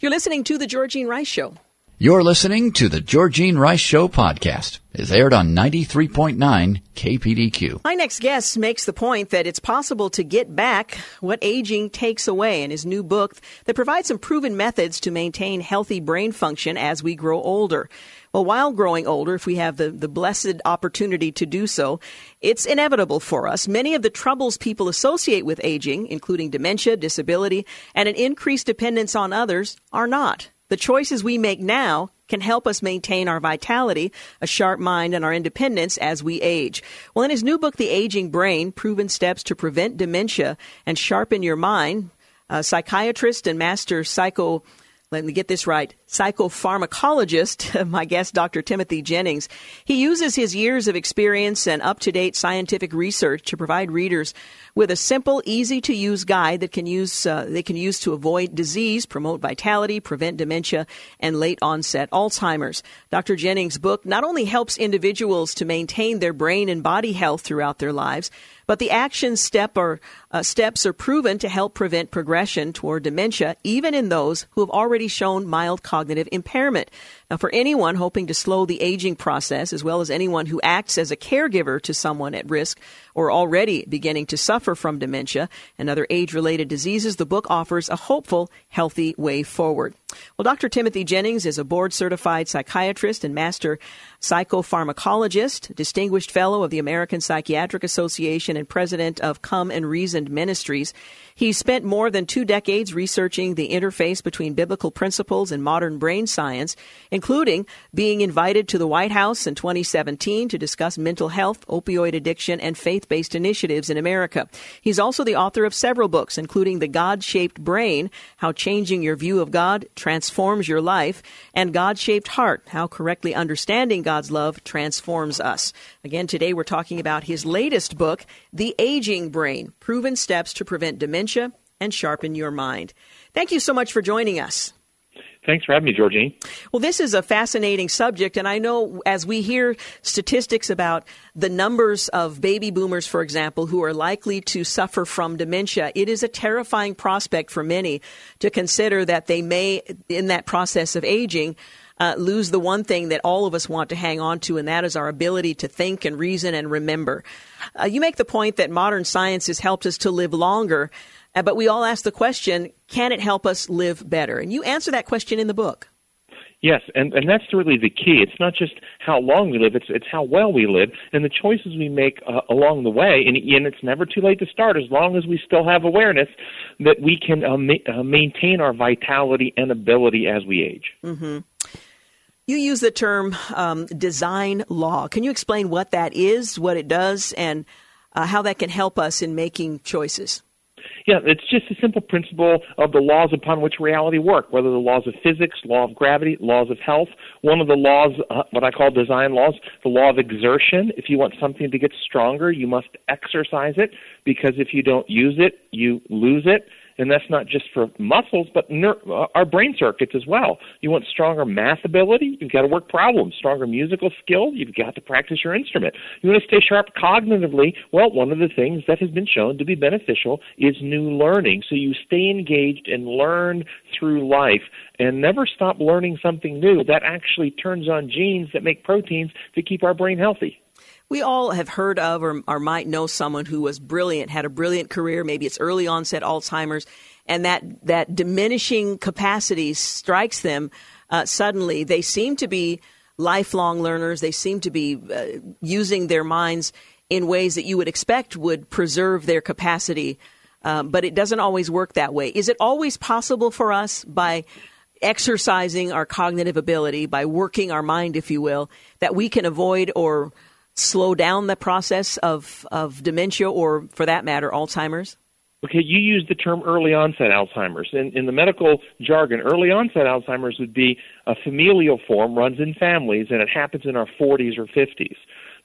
You're listening to The Georgene Rice Show. You're listening to The Georgene Rice Show podcast. It's aired on ninety-three point nine K P D Q. My next guest makes the point that it's possible to get back what aging takes away in his new book that provides some proven methods to maintain healthy brain function as we grow older. Well, while growing older, if we have the, the blessed opportunity to do so, it's inevitable for us. Many of the troubles people associate with aging, including dementia, disability, and an increased dependence on others, are not. The choices we make now can help us maintain our vitality, a sharp mind, and our independence as we age. Well, in his new book, The Aging Brain: Proven Steps to Prevent Dementia and Sharpen Your Mind, a psychiatrist and master psycho, let me get this right, psychopharmacologist, my guest, Doctor Timothy Jennings, he uses his years of experience and up-to-date scientific research to provide readers with a simple, easy-to-use guide that can use uh, they can use to avoid disease, promote vitality, prevent dementia, and late-onset Alzheimer's. Doctor Jennings' book not only helps individuals to maintain their brain and body health throughout their lives, but the action step or uh, steps are proven to help prevent progression toward dementia, even in those who have already shown mild cognitive impairment. Now, for anyone hoping to slow the aging process, as well as anyone who acts as a caregiver to someone at risk or already beginning to suffer from dementia and other age-related diseases, the book offers a hopeful, healthy way forward. Well, Doctor Timothy Jennings is a board-certified psychiatrist and master psychopharmacologist, distinguished fellow of the American Psychiatric Association and president of Come and Reasoned Ministries. He spent more than two decades researching the interface between biblical principles and modern brain science, including being invited to the White House in twenty seventeen to discuss mental health, opioid addiction, and faith-based initiatives in America. He's also the author of several books, including The God-Shaped Brain: How Changing Your View of God Transforms Your Life, and God-Shaped Heart: How Correctly Understanding God's Love Transforms Us. Again, today we're talking about his latest book, The Aging Brain: Proven Steps to Prevent Dementia and Sharpen Your Mind. Thank you so much for joining us. Thanks for having me, Georgene. Well, this is a fascinating subject, and I know as we hear statistics about the numbers of baby boomers, for example, who are likely to suffer from dementia, it is a terrifying prospect for many to consider that they may, in that process of aging, uh, lose the one thing that all of us want to hang on to, and that is our ability to think and reason and remember. Uh, you make the point that modern science has helped us to live longer, but we all ask the question, can it help us live better? And you answer that question in the book. Yes, and, and that's really the key. It's not just how long we live, it's it's how well we live and the choices we make uh, along the way. And, and it's never too late to start as long as we still have awareness that we can uh, ma- uh, maintain our vitality and ability as we age. Mm-hmm. You use the term um, design law. Can you explain what that is, what it does, and uh, how that can help us in making choices? Yeah, it's just a simple principle of the laws upon which reality work, whether the laws of physics, law of gravity, laws of health. One of the laws, uh, what I call design laws, the law of exertion. If you want something to get stronger, you must exercise it, because if you don't use it, you lose it. And that's not just for muscles, but ner- our brain circuits as well. You want stronger math ability? You've got to work problems. Stronger musical skill? You've got to practice your instrument. You want to stay sharp cognitively? Well, one of the things that has been shown to be beneficial is new learning. So you stay engaged and learn through life and never stop learning something new. That actually turns on genes that make proteins to keep our brain healthy. We all have heard of or, or might know someone who was brilliant, had a brilliant career. Maybe it's early onset Alzheimer's, and that, that diminishing capacity strikes them uh, suddenly. They seem to be lifelong learners. They seem to be uh, using their minds in ways that you would expect would preserve their capacity, uh, but it doesn't always work that way. Is it always possible for us by exercising our cognitive ability, by working our mind, if you will, that we can avoid or slow down the process of, of dementia or, for that matter, Alzheimer's? Okay, you used the term early onset Alzheimer's. In, in the medical jargon, early onset Alzheimer's would be a familial form, runs in families, and it happens in our forties or fifties.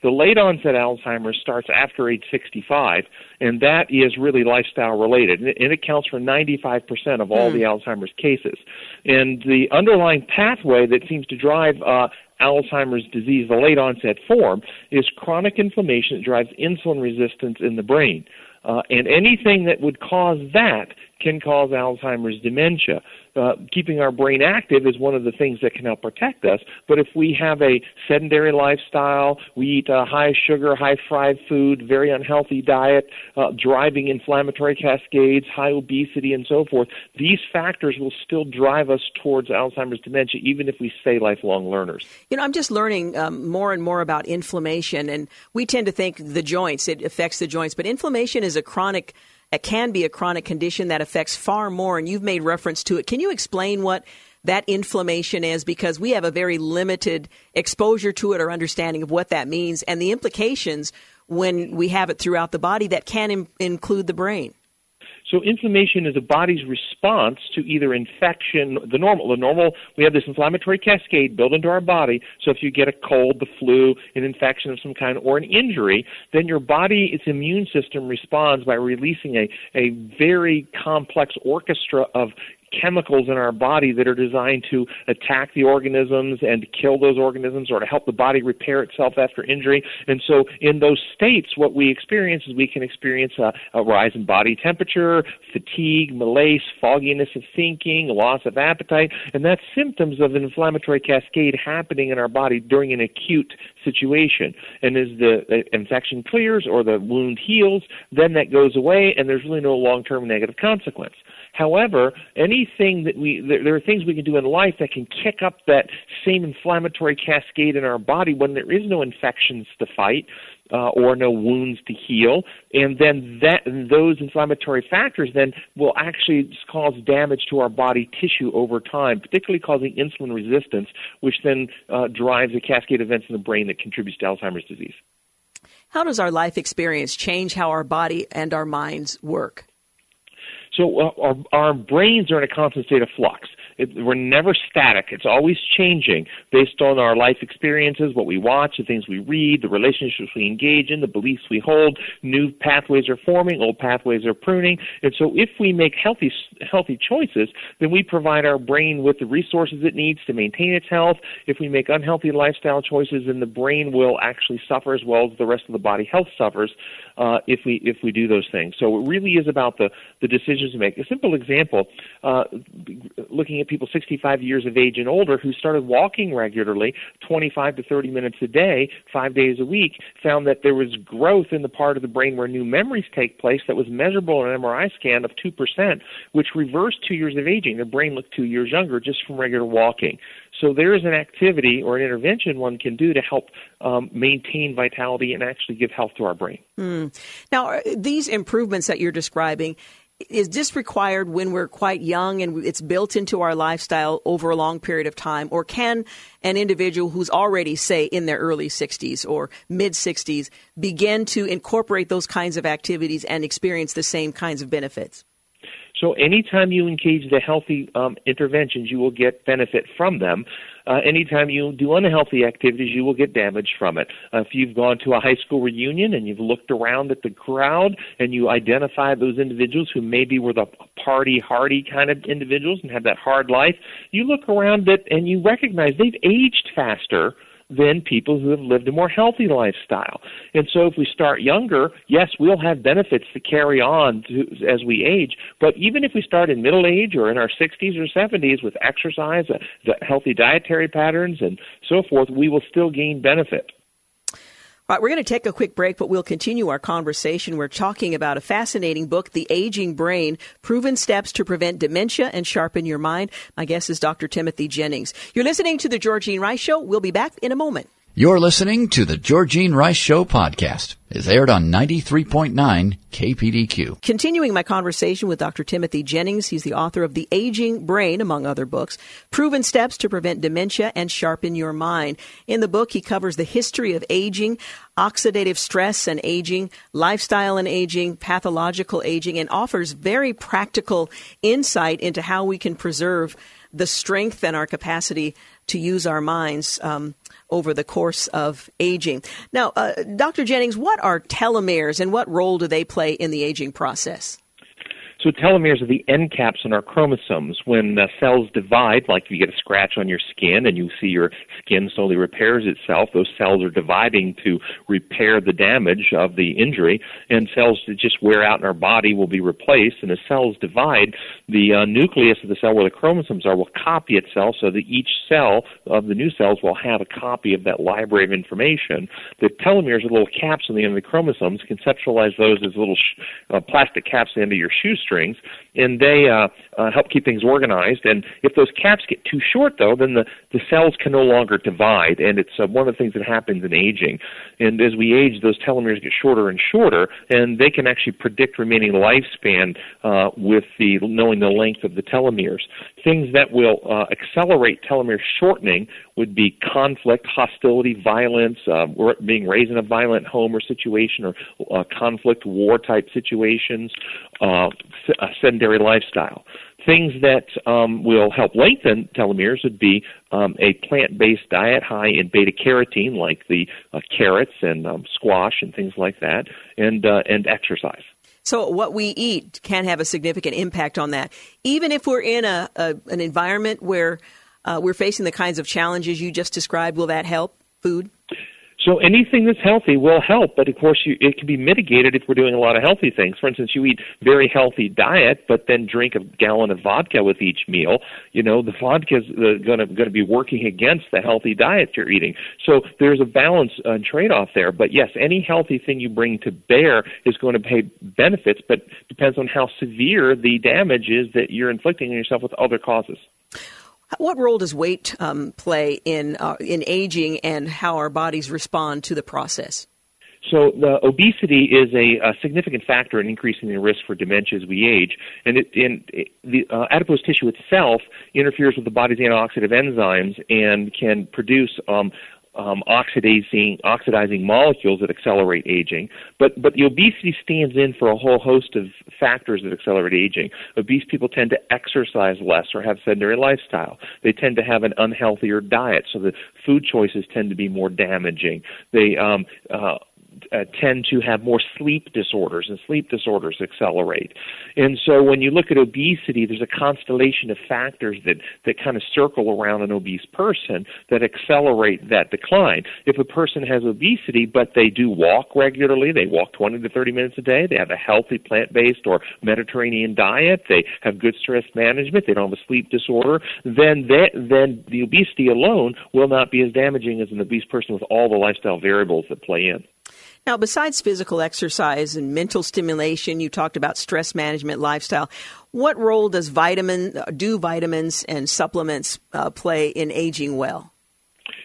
The late onset Alzheimer's starts after age sixty-five, and that is really lifestyle related, and it accounts for ninety-five percent of all mm. the Alzheimer's cases. And the underlying pathway that seems to drive uh, Alzheimer's disease, the late onset form, is chronic inflammation that drives insulin resistance in the brain. Uh, and anything that would cause that can cause Alzheimer's dementia. Uh, keeping our brain active is one of the things that can help protect us. But if we have a sedentary lifestyle, we eat uh, high sugar, high fried food, very unhealthy diet, uh, driving inflammatory cascades, high obesity, and so forth, these factors will still drive us towards Alzheimer's dementia, even if we stay lifelong learners. You know, I'm just learning um, more and more about inflammation, and we tend to think the joints, it affects the joints, but inflammation is a chronic It can be a chronic condition that affects far more, and you've made reference to it. Can you explain what that inflammation is? Because we have a very limited exposure to it or understanding of what that means and the implications when we have it throughout the body that can im- include the brain. So inflammation is a body's response to either infection, the normal, the normal, we have this inflammatory cascade built into our body. So if you get a cold, the flu, an infection of some kind, or an injury, then your body, its immune system responds by releasing a, a very complex orchestra of chemicals in our body that are designed to attack the organisms and kill those organisms or to help the body repair itself after injury. And so in those states, what we experience is we can experience a, a rise in body temperature, fatigue, malaise, fogginess of thinking, loss of appetite, and that's symptoms of an inflammatory cascade happening in our body during an acute situation. And as the infection clears or the wound heals, then that goes away and there's really no long-term negative consequence. However, anything that we there, there are things we can do in life that can kick up that same inflammatory cascade in our body when there is no infections to fight uh, or no wounds to heal, and then that those inflammatory factors then will actually cause damage to our body tissue over time, particularly causing insulin resistance, which then uh, drives a cascade of events in the brain that contributes to Alzheimer's disease. How does our life experience change how our body and our minds work? So uh, our, our brains are in a constant state of flux. It, we're never static. It's always changing based on our life experiences, what we watch, the things we read, the relationships we engage in, the beliefs we hold. New pathways are forming, old pathways are pruning. And so if we make healthy healthy choices, then we provide our brain with the resources it needs to maintain its health. If we make unhealthy lifestyle choices, then the brain will actually suffer as well as the rest of the body health suffers uh, if we if we do those things. So it really is about the, the decisions we make. A simple example, uh, looking at people sixty-five years of age and older who started walking regularly, twenty-five to thirty minutes a day, five days a week, found that there was growth in the part of the brain where new memories take place that was measurable in an M R I scan of two percent, which reversed two years of aging. Their brain looked two years younger just from regular walking. So there is an activity or an intervention one can do to help um, maintain vitality and actually give health to our brain. Mm. Now, these improvements that you're describing, is this required when we're quite young and it's built into our lifestyle over a long period of time? Or can an individual who's already, say, in their early sixties or mid-sixties begin to incorporate those kinds of activities and experience the same kinds of benefits? So anytime you engage the healthy um, interventions, you will get benefit from them. Uh, anytime you do unhealthy activities, you will get damage from it. Uh, if you've gone to a high school reunion and you've looked around at the crowd and you identify those individuals who maybe were the party hardy kind of individuals and have that hard life, you look around at and you recognize they've aged faster than people who have lived a more healthy lifestyle. And so if we start younger, yes, we'll have benefits to carry on to, as we age, but even if we start in middle age or in our sixties or seventies with exercise, uh, healthy dietary patterns, and so forth, we will still gain benefit. All right, we're going to take a quick break, but we'll continue our conversation. We're talking about a fascinating book, The Aging Brain, Proven Steps to Prevent Dementia and Sharpen Your Mind. My guest is Doctor Timothy Jennings. You're listening to The Georgene Rice Show. We'll be back in a moment. You're listening to The Georgene Rice Show podcast. It's aired on ninety-three point nine K P D Q. Continuing my conversation with Doctor Timothy Jennings, he's the author of The Aging Brain, among other books, Proven Steps to Prevent Dementia and Sharpen Your Mind. In the book, he covers the history of aging, oxidative stress and aging, lifestyle and aging, pathological aging, and offers very practical insight into how we can preserve the strength and our capacity to use our minds um, over the course of aging. Now, uh, Doctor Jennings, what are telomeres and what role do they play in the aging process? So telomeres are the end caps on our chromosomes. When uh, cells divide, like if you get a scratch on your skin and you see your skin slowly repairs itself, those cells are dividing to repair the damage of the injury, and cells that just wear out in our body will be replaced. And as cells divide, the uh, nucleus of the cell where the chromosomes are will copy itself so that each cell of the new cells will have a copy of that library of information. The telomeres are little caps on the end of the chromosomes. Conceptualize those as little sh- uh, plastic caps at the end of your shoestring. Strings, and they uh, uh, help keep things organized. And if those caps get too short, though, then the, the cells can no longer divide, and it's uh, one of the things that happens in aging. And as we age, those telomeres get shorter and shorter, and they can actually predict remaining lifespan uh, with the knowing the length of the telomeres. Things that will uh, accelerate telomere shortening would be conflict, hostility, violence, uh, being raised in a violent home or situation, or uh, conflict, war-type situations, uh, a sedentary lifestyle. Things that um, will help lengthen telomeres would be um, a plant-based diet high in beta-carotene, like the uh, carrots and um, squash and things like that, and uh, and exercise. So what we eat can have a significant impact on that. Even if we're in a, a an environment where uh, we're facing the kinds of challenges you just described, will that help? Food? So anything that's healthy will help, but of course you, it can be mitigated if we're doing a lot of healthy things. For instance, you eat very healthy diet, but then drink a gallon of vodka with each meal. You know, the vodka is going to going to be working against the healthy diet you're eating. So there's a balance and uh, trade-off there. But yes, any healthy thing you bring to bear is going to pay benefits, but depends on how severe the damage is that you're inflicting on yourself with other causes. What role does weight um, play in uh, in aging and how our bodies respond to the process? So the obesity is a, a significant factor in increasing the risk for dementia as we age. And, it, and it, the uh, adipose tissue itself interferes with the body's antioxidant enzymes and can produce um, Um, oxidizing, oxidizing molecules that accelerate aging. But but the obesity stands in for a whole host of factors that accelerate aging. Obese people tend to exercise less or have sedentary lifestyle. They tend to have an unhealthier diet, so the food choices tend to be more damaging. They um, uh, Uh, tend to have more sleep disorders, and sleep disorders accelerate. And so when you look at obesity, there's a constellation of factors that, that kind of circle around an obese person that accelerate that decline. If a person has obesity, but they do walk regularly, they walk twenty to thirty minutes a day, they have a healthy plant-based or Mediterranean diet, they have good stress management, they don't have a sleep disorder, then, that, then the obesity alone will not be as damaging as an obese person with all the lifestyle variables that play in. Now, besides physical exercise and mental stimulation, you talked about stress management, lifestyle. What role does vitamin, do vitamins and supplements uh, play in aging well?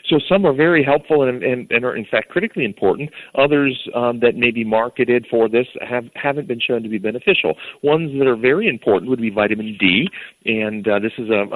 So some are very helpful and, and, and are in fact critically important. Others um, that may be marketed for this have, haven't been shown to be beneficial. Ones that are very important would be vitamin D, and uh, this is a,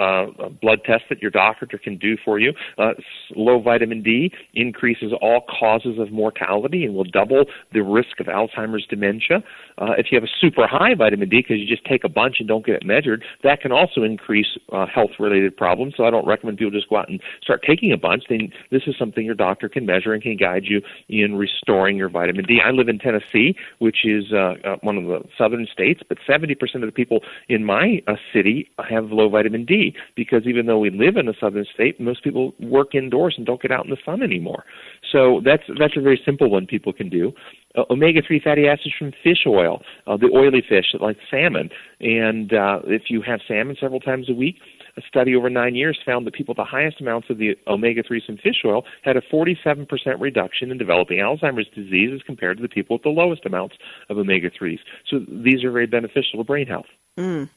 a blood test that your doctor can do for you. Uh, low vitamin D increases all causes of mortality and will double the risk of Alzheimer's dementia. Uh, if you have a super high vitamin D because you just take a bunch and don't get it measured, that can also increase uh, health-related problems. So I don't recommend people just go out and start taking a bunch. Then this is something your doctor can measure and can guide you in restoring your vitamin D. I live in Tennessee, which is uh, uh, one of the southern states, but seventy percent of the people in my uh, city have low vitamin D because even though we live in a southern state, most people work indoors and don't get out in the sun anymore. So that's that's a very simple one people can do. Uh, omega three fatty acids from fish oil, uh, the oily fish like salmon. And uh, if you have salmon several times a week, a study over nine years found that people with the highest amounts of the omega threes in fish oil had a forty-seven percent reduction in developing Alzheimer's disease as compared to the people with the lowest amounts of omega threes. So these are very beneficial to brain health. Mm.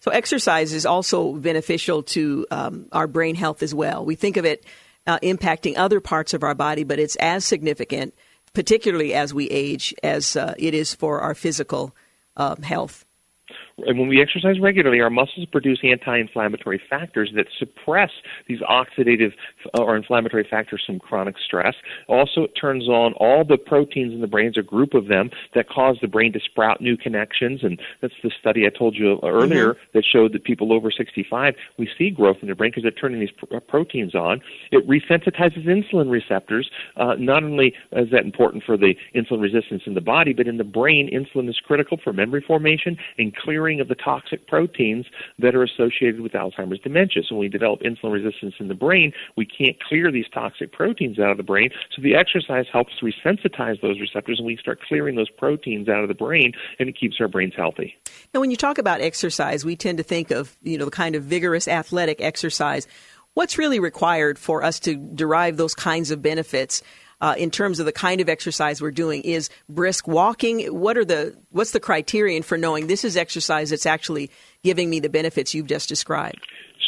So exercise is also beneficial to um, our brain health as well. We think of it uh, impacting other parts of our body, but it's as significant, particularly as we age, as uh, it is for our physical uh, health. And when we exercise regularly, our muscles produce anti-inflammatory factors that suppress these oxidative or inflammatory factors from chronic stress. Also, it turns on all the proteins in the brain, a group of them, that cause the brain to sprout new connections. And that's the study I told you earlier mm-hmm. that showed that people over sixty-five, we see growth in their brain because they're turning these pr- proteins on. It resensitizes insulin receptors. Uh, not only is that important for the insulin resistance in the body, but in the brain, insulin is critical for memory formation and clearing of the toxic proteins that are associated with Alzheimer's dementia. So when we develop insulin resistance in the brain, we can't clear these toxic proteins out of the brain. So the exercise helps resensitize those receptors, and we start clearing those proteins out of the brain, and it keeps our brains healthy. Now, when you talk about exercise, we tend to think of, you know, the kind of vigorous athletic exercise. What's really required for us to derive those kinds of benefits uh, in terms of the kind of exercise we're doing? Is brisk walking? What are the what's the criterion for knowing this is exercise that's actually giving me the benefits you've just described?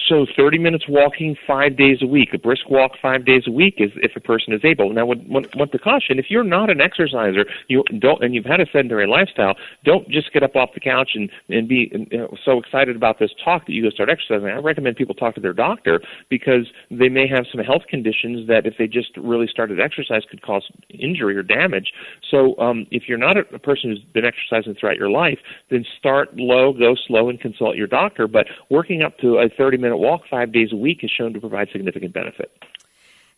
So thirty minutes walking five days a week, a brisk walk five days a week is if a person is able. Now, what, what, what the caution, if you're not an exerciser you don't, and you've had a sedentary lifestyle, don't just get up off the couch and, and be and, you know, so excited about this talk that you go start exercising. I recommend people talk to their doctor because they may have some health conditions that if they just really started exercise could cause injury or damage. So um, if you're not a, a person who's been exercising throughout your life, then start low, go slow, and consult your doctor. But working up to a thirty-minute walk five days a week is shown to provide significant benefit.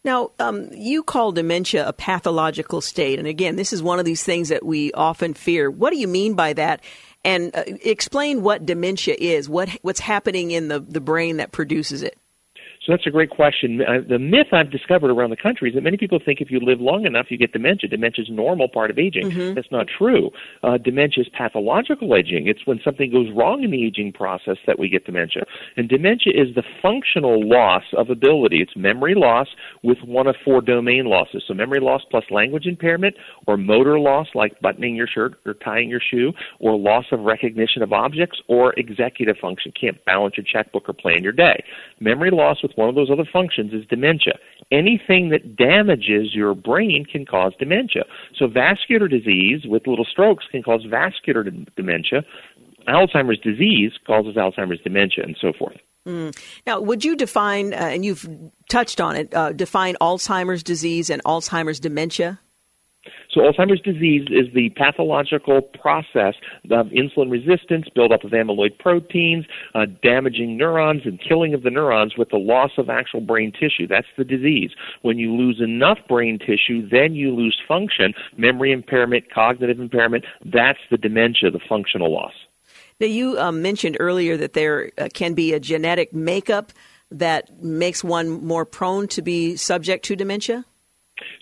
Now, um, you call dementia a pathological state. And again, this is one of these things that we often fear. What do you mean by that? And uh, explain what dementia is, what what's happening in the, the brain that produces it. So that's a great question. The myth I've discovered around the country is that many people think if you live long enough, you get dementia. Dementia is a normal part of aging. Mm-hmm. That's not true. Uh, dementia is pathological aging. It's when something goes wrong in the aging process that we get dementia. And dementia is the functional loss of ability. It's memory loss with one of four domain losses. So memory loss plus language impairment or motor loss like buttoning your shirt or tying your shoe or loss of recognition of objects or executive function. Can't balance your checkbook or plan your day. Memory loss with one of those other functions is dementia. Anything that damages your brain can cause dementia. So vascular disease with little strokes can cause vascular d- dementia. Alzheimer's disease causes Alzheimer's dementia and so forth. Mm. Now, would you define, uh, and you've touched on it, uh, define Alzheimer's disease and Alzheimer's dementia? So Alzheimer's disease is the pathological process of insulin resistance, buildup of amyloid proteins, uh, damaging neurons, and killing of the neurons with the loss of actual brain tissue. That's the disease. When you lose enough brain tissue, then you lose function, memory impairment, cognitive impairment. That's the dementia, the functional loss. Now, you uh, mentioned earlier that there uh, can be a genetic makeup that makes one more prone to be subject to dementia?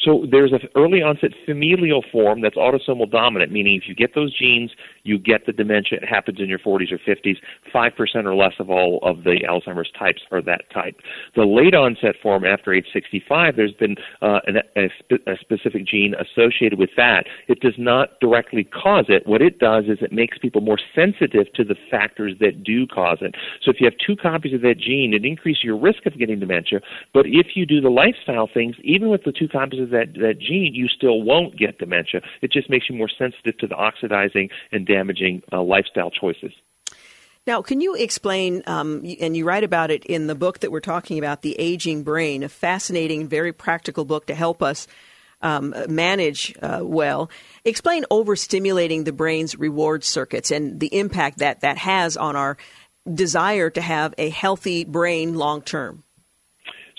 So there's an early onset familial form that's autosomal dominant, meaning if you get those genes, you get the dementia. It happens in your forties or fifties. five percent or less of all of the Alzheimer's types are that type. The late onset form after age sixty-five, there's been uh, an, a, sp- a specific gene associated with that. It does not directly cause it. What it does is it makes people more sensitive to the factors that do cause it. So if you have two copies of that gene, it increases your risk of getting dementia. But if you do the lifestyle things, even with the two copies of that, that gene, you still won't get dementia. It just makes you more sensitive to the oxidizing and damaging uh, lifestyle choices. Now, can you explain, um, and you write about it in the book that we're talking about, The Aging Brain, a fascinating, very practical book to help us um, manage uh, well. Explain overstimulating the brain's reward circuits and the impact that that has on our desire to have a healthy brain long term.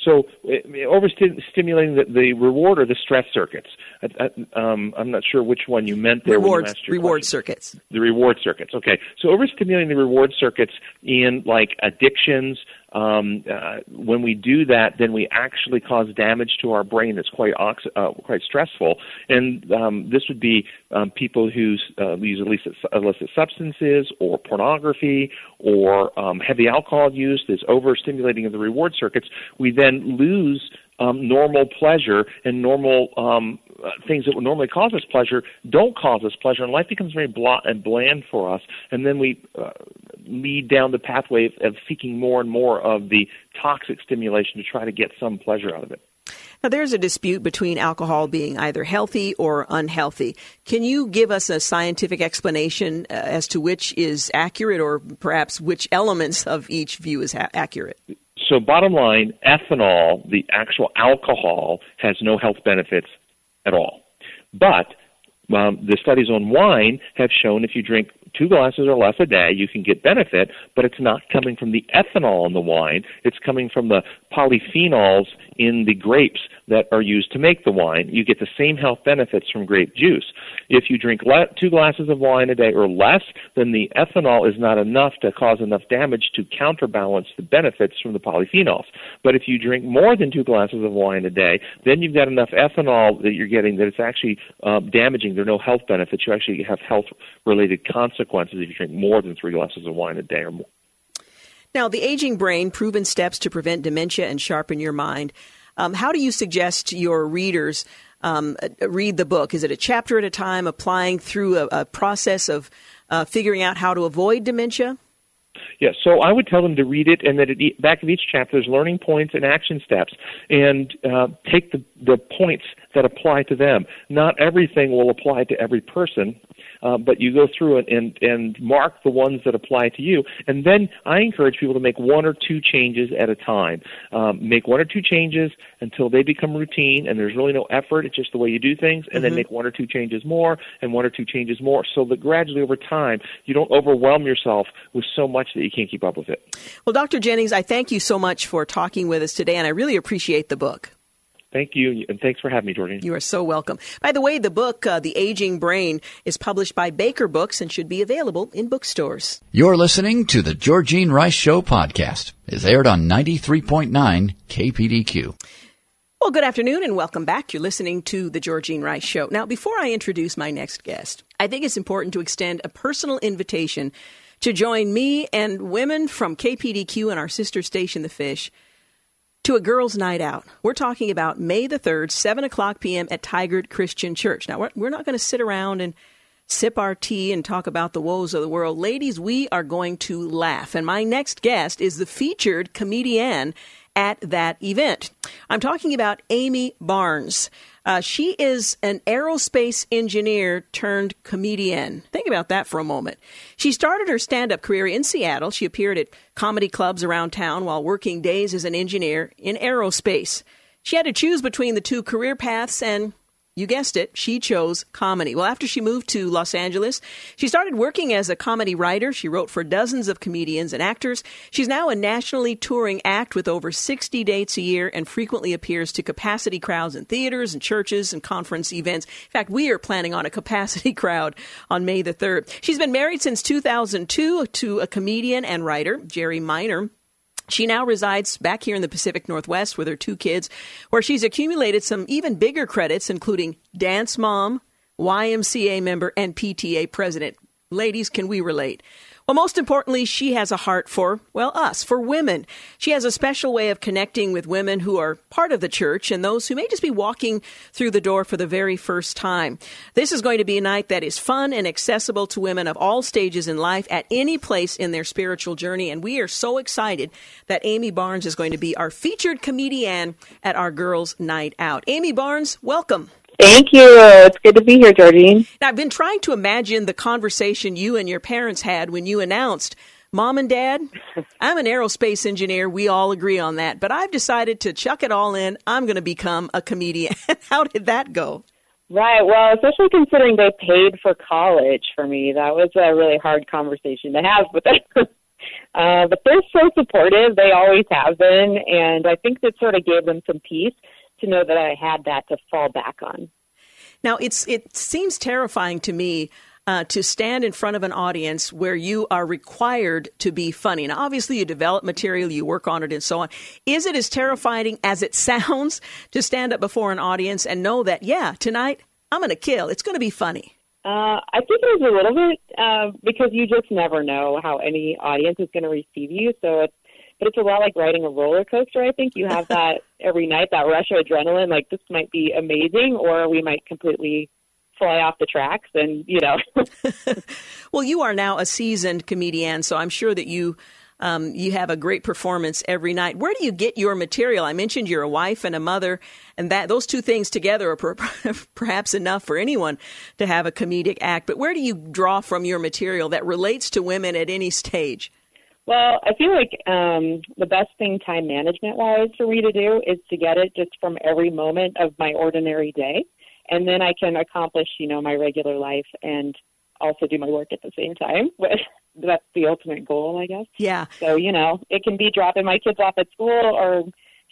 So overstimulating the, the reward or the stress circuits. I, I, um, I'm not sure which one you meant there. Rewards, when you asked your reward question. Circuits. The reward circuits. Okay. So overstimulating the reward circuits in like addictions. Um, uh, when we do that, then we actually cause damage to our brain that's quite ox- uh, quite stressful. And um, this would be um, people who uh, use illicit, illicit substances or pornography or um, heavy alcohol use. This overstimulating of the reward circuits, we then lose um, normal pleasure and normal um, uh, things that would normally cause us pleasure don't cause us pleasure, and life becomes very blah and bland for us. And then we uh, lead down the pathway of, of seeking more and more of the toxic stimulation to try to get some pleasure out of it. Now, there's a dispute between alcohol being either healthy or unhealthy. Can you give us a scientific explanation uh, as to which is accurate, or perhaps which elements of each view is ha- accurate? So bottom line, ethanol, the actual alcohol, has no health benefits at all. But um, the studies on wine have shown if you drink two glasses or less a day, you can get benefit, but it's not coming from the ethanol in the wine. It's coming from the polyphenols in the grapes that are used to make the wine. You get the same health benefits from grape juice. If you drink le- two glasses of wine a day or less, then the ethanol is not enough to cause enough damage to counterbalance the benefits from the polyphenols. But if you drink more than two glasses of wine a day, then you've got enough ethanol that you're getting that it's actually uh, damaging. There are no health benefits. You actually have health-related consequences. consequences if you drink more than three glasses of wine a day or more. Now, The Aging Brain, Proven Steps to Prevent Dementia and Sharpen Your Mind. Um, how do you suggest your readers um, read the book? Is it a chapter at a time, applying through a, a process of uh, figuring out how to avoid dementia? Yeah, so I would tell them to read it, and that at the back of each chapter there's learning points and action steps, and uh, take the, the points that apply to them. Not everything will apply to every person, uh, but you go through it and, and mark the ones that apply to you. And then I encourage people to make one or two changes at a time. Um, make one or two changes until they become routine, and there's really no effort. It's just the way you do things, and mm-hmm. then make one or two changes more and one or two changes more, so that gradually over time you don't overwhelm yourself with so much that you can't keep up with it. Well, Doctor Jennings, I thank you so much for talking with us today, and I really appreciate the book. Thank you, and thanks for having me, Georgene. You are so welcome. By the way, the book, uh, The Aging Brain, is published by Baker Books and should be available in bookstores. You're listening to the Georgene Rice Show podcast. It's aired on ninety-three point nine K P D Q. Well, good afternoon, and welcome back. You're listening to the Georgene Rice Show. Now, before I introduce my next guest, I think it's important to extend a personal invitation to join me and women from K P D Q and our sister station, The Fish, to a girls' night out. We're talking about May the third, seven o'clock p.m. at Tigard Christian Church. Now, we're not going to sit around and sip our tea and talk about the woes of the world. Ladies, we are going to laugh. And my next guest is the featured comedian at that event. I'm talking about Amy Barnes. Uh, she is an aerospace engineer turned comedian. Think about that for a moment. She started her stand-up career in Seattle. She appeared at comedy clubs around town while working days as an engineer in aerospace. She had to choose between the two career paths, and you guessed it, she chose comedy. Well, after she moved to Los Angeles, she started working as a comedy writer. She wrote for dozens of comedians and actors. She's now a nationally touring act with over sixty dates a year, and frequently appears to capacity crowds in theaters and churches and conference events. In fact, we are planning on a capacity crowd on May the third. She's been married since two thousand two to a comedian and writer, Jerry Minor. She now resides back here in the Pacific Northwest with her two kids, where she's accumulated some even bigger credits, including dance mom, Y M C A member, and P T A president. Ladies, can we relate? Well, most importantly, she has a heart for, well, us, for women. She has a special way of connecting with women who are part of the church and those who may just be walking through the door for the very first time. This is going to be a night that is fun and accessible to women of all stages in life at any place in their spiritual journey. And we are so excited that Amy Barnes is going to be our featured comedian at our Girls' Night Out. Amy Barnes, welcome. Thank you. It's good to be here, Georgene. Now, I've been trying to imagine the conversation you and your parents had when you announced, Mom and Dad, I'm an aerospace engineer. We all agree on that. But I've decided to chuck it all in. I'm going to become a comedian. How did that go? Right. Well, especially considering they paid for college for me. That was a really hard conversation to have with them. uh, but they're so supportive. They always have been. And I think that sort of gave them some peace to know that I had that to fall back on. Now, it's it seems terrifying to me uh, to stand in front of an audience where you are required to be funny. Now, obviously, you develop material, you work on it, and so on. Is it as terrifying as it sounds to stand up before an audience and know that, yeah, tonight I'm going to kill. It's going to be funny. Uh, I think it is a little bit uh, because you just never know how any audience is going to receive you. So it's But it's a lot like riding a roller coaster, I think. You have that every night, that rush of adrenaline, like this might be amazing, or we might completely fly off the tracks and, you know. Well, you are now a seasoned comedian, so I'm sure that you um, you have a great performance every night. Where do you get your material? I mentioned you're a wife and a mother, and that those two things together are per- perhaps enough for anyone to have a comedic act. But where do you draw from your material that relates to women at any stage? Well, I feel like um, the best thing time management-wise for me to do is to get it just from every moment of my ordinary day, and then I can accomplish, you know, my regular life and also do my work at the same time. That's the ultimate goal, I guess. Yeah. So, you know, it can be dropping my kids off at school or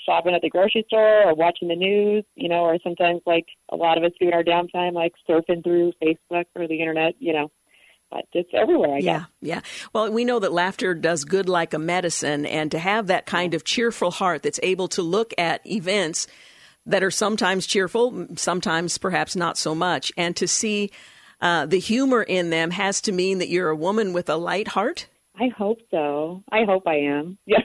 shopping at the grocery store or watching the news, you know, or sometimes like a lot of us do in our downtime, like surfing through Facebook or the internet, you know. But it's everywhere, I guess. Yeah, yeah. Well, we know that laughter does good like a medicine, and to have that kind of cheerful heart that's able to look at events that are sometimes cheerful, sometimes perhaps not so much, and to see uh, the humor in them has to mean that you're a woman with a light heart? I hope so. I hope I am. Yeah.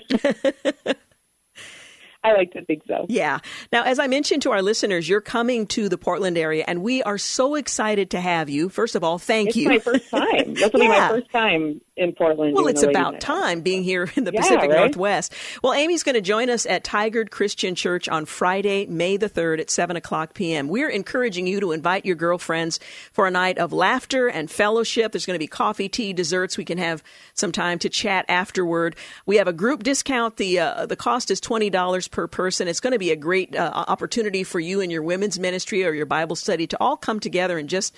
I like to think so. Yeah. Now, as I mentioned to our listeners, you're coming to the Portland area, and we are so excited to have you. First of all, thank it's you. It's my first time. That's yeah. my first time in Portland. Well, it's about time being here in the yeah, Pacific right? Northwest. Well, Amy's going to join us at Tigard Christian Church on Friday, May the third at seven o'clock p.m. We're encouraging you to invite your girlfriends for a night of laughter and fellowship. There's going to be coffee, tea, desserts. We can have some time to chat afterward. We have a group discount. The uh, the cost is twenty dollars per per person. It's going to be a great uh, opportunity for you and your women's ministry or your Bible study to all come together and just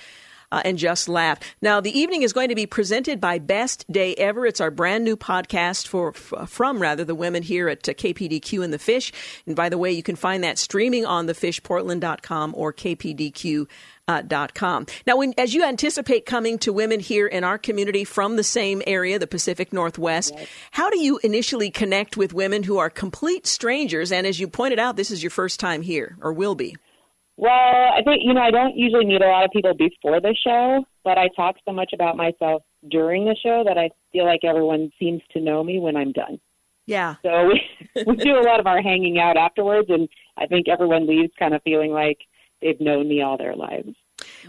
uh, and just laugh. Now, the evening is going to be presented by Best Day Ever. It's our brand new podcast for from rather the women here at K P D Q and the Fish. And by the way, you can find that streaming on the fish portland dot com or K P D Q dot com. Uh, dot com. Now, when, as you anticipate coming to women here in our community from the same area, the Pacific Northwest, yes. How do you initially connect with women who are complete strangers? And as you pointed out, this is your first time here or will be. Well, I think, you know, I don't usually meet a lot of people before the show, but I talk so much about myself during the show that I feel like everyone seems to know me when I'm done. Yeah. So we, we do a lot of our hanging out afterwards, and I think everyone leaves kind of feeling like they've known me all their lives.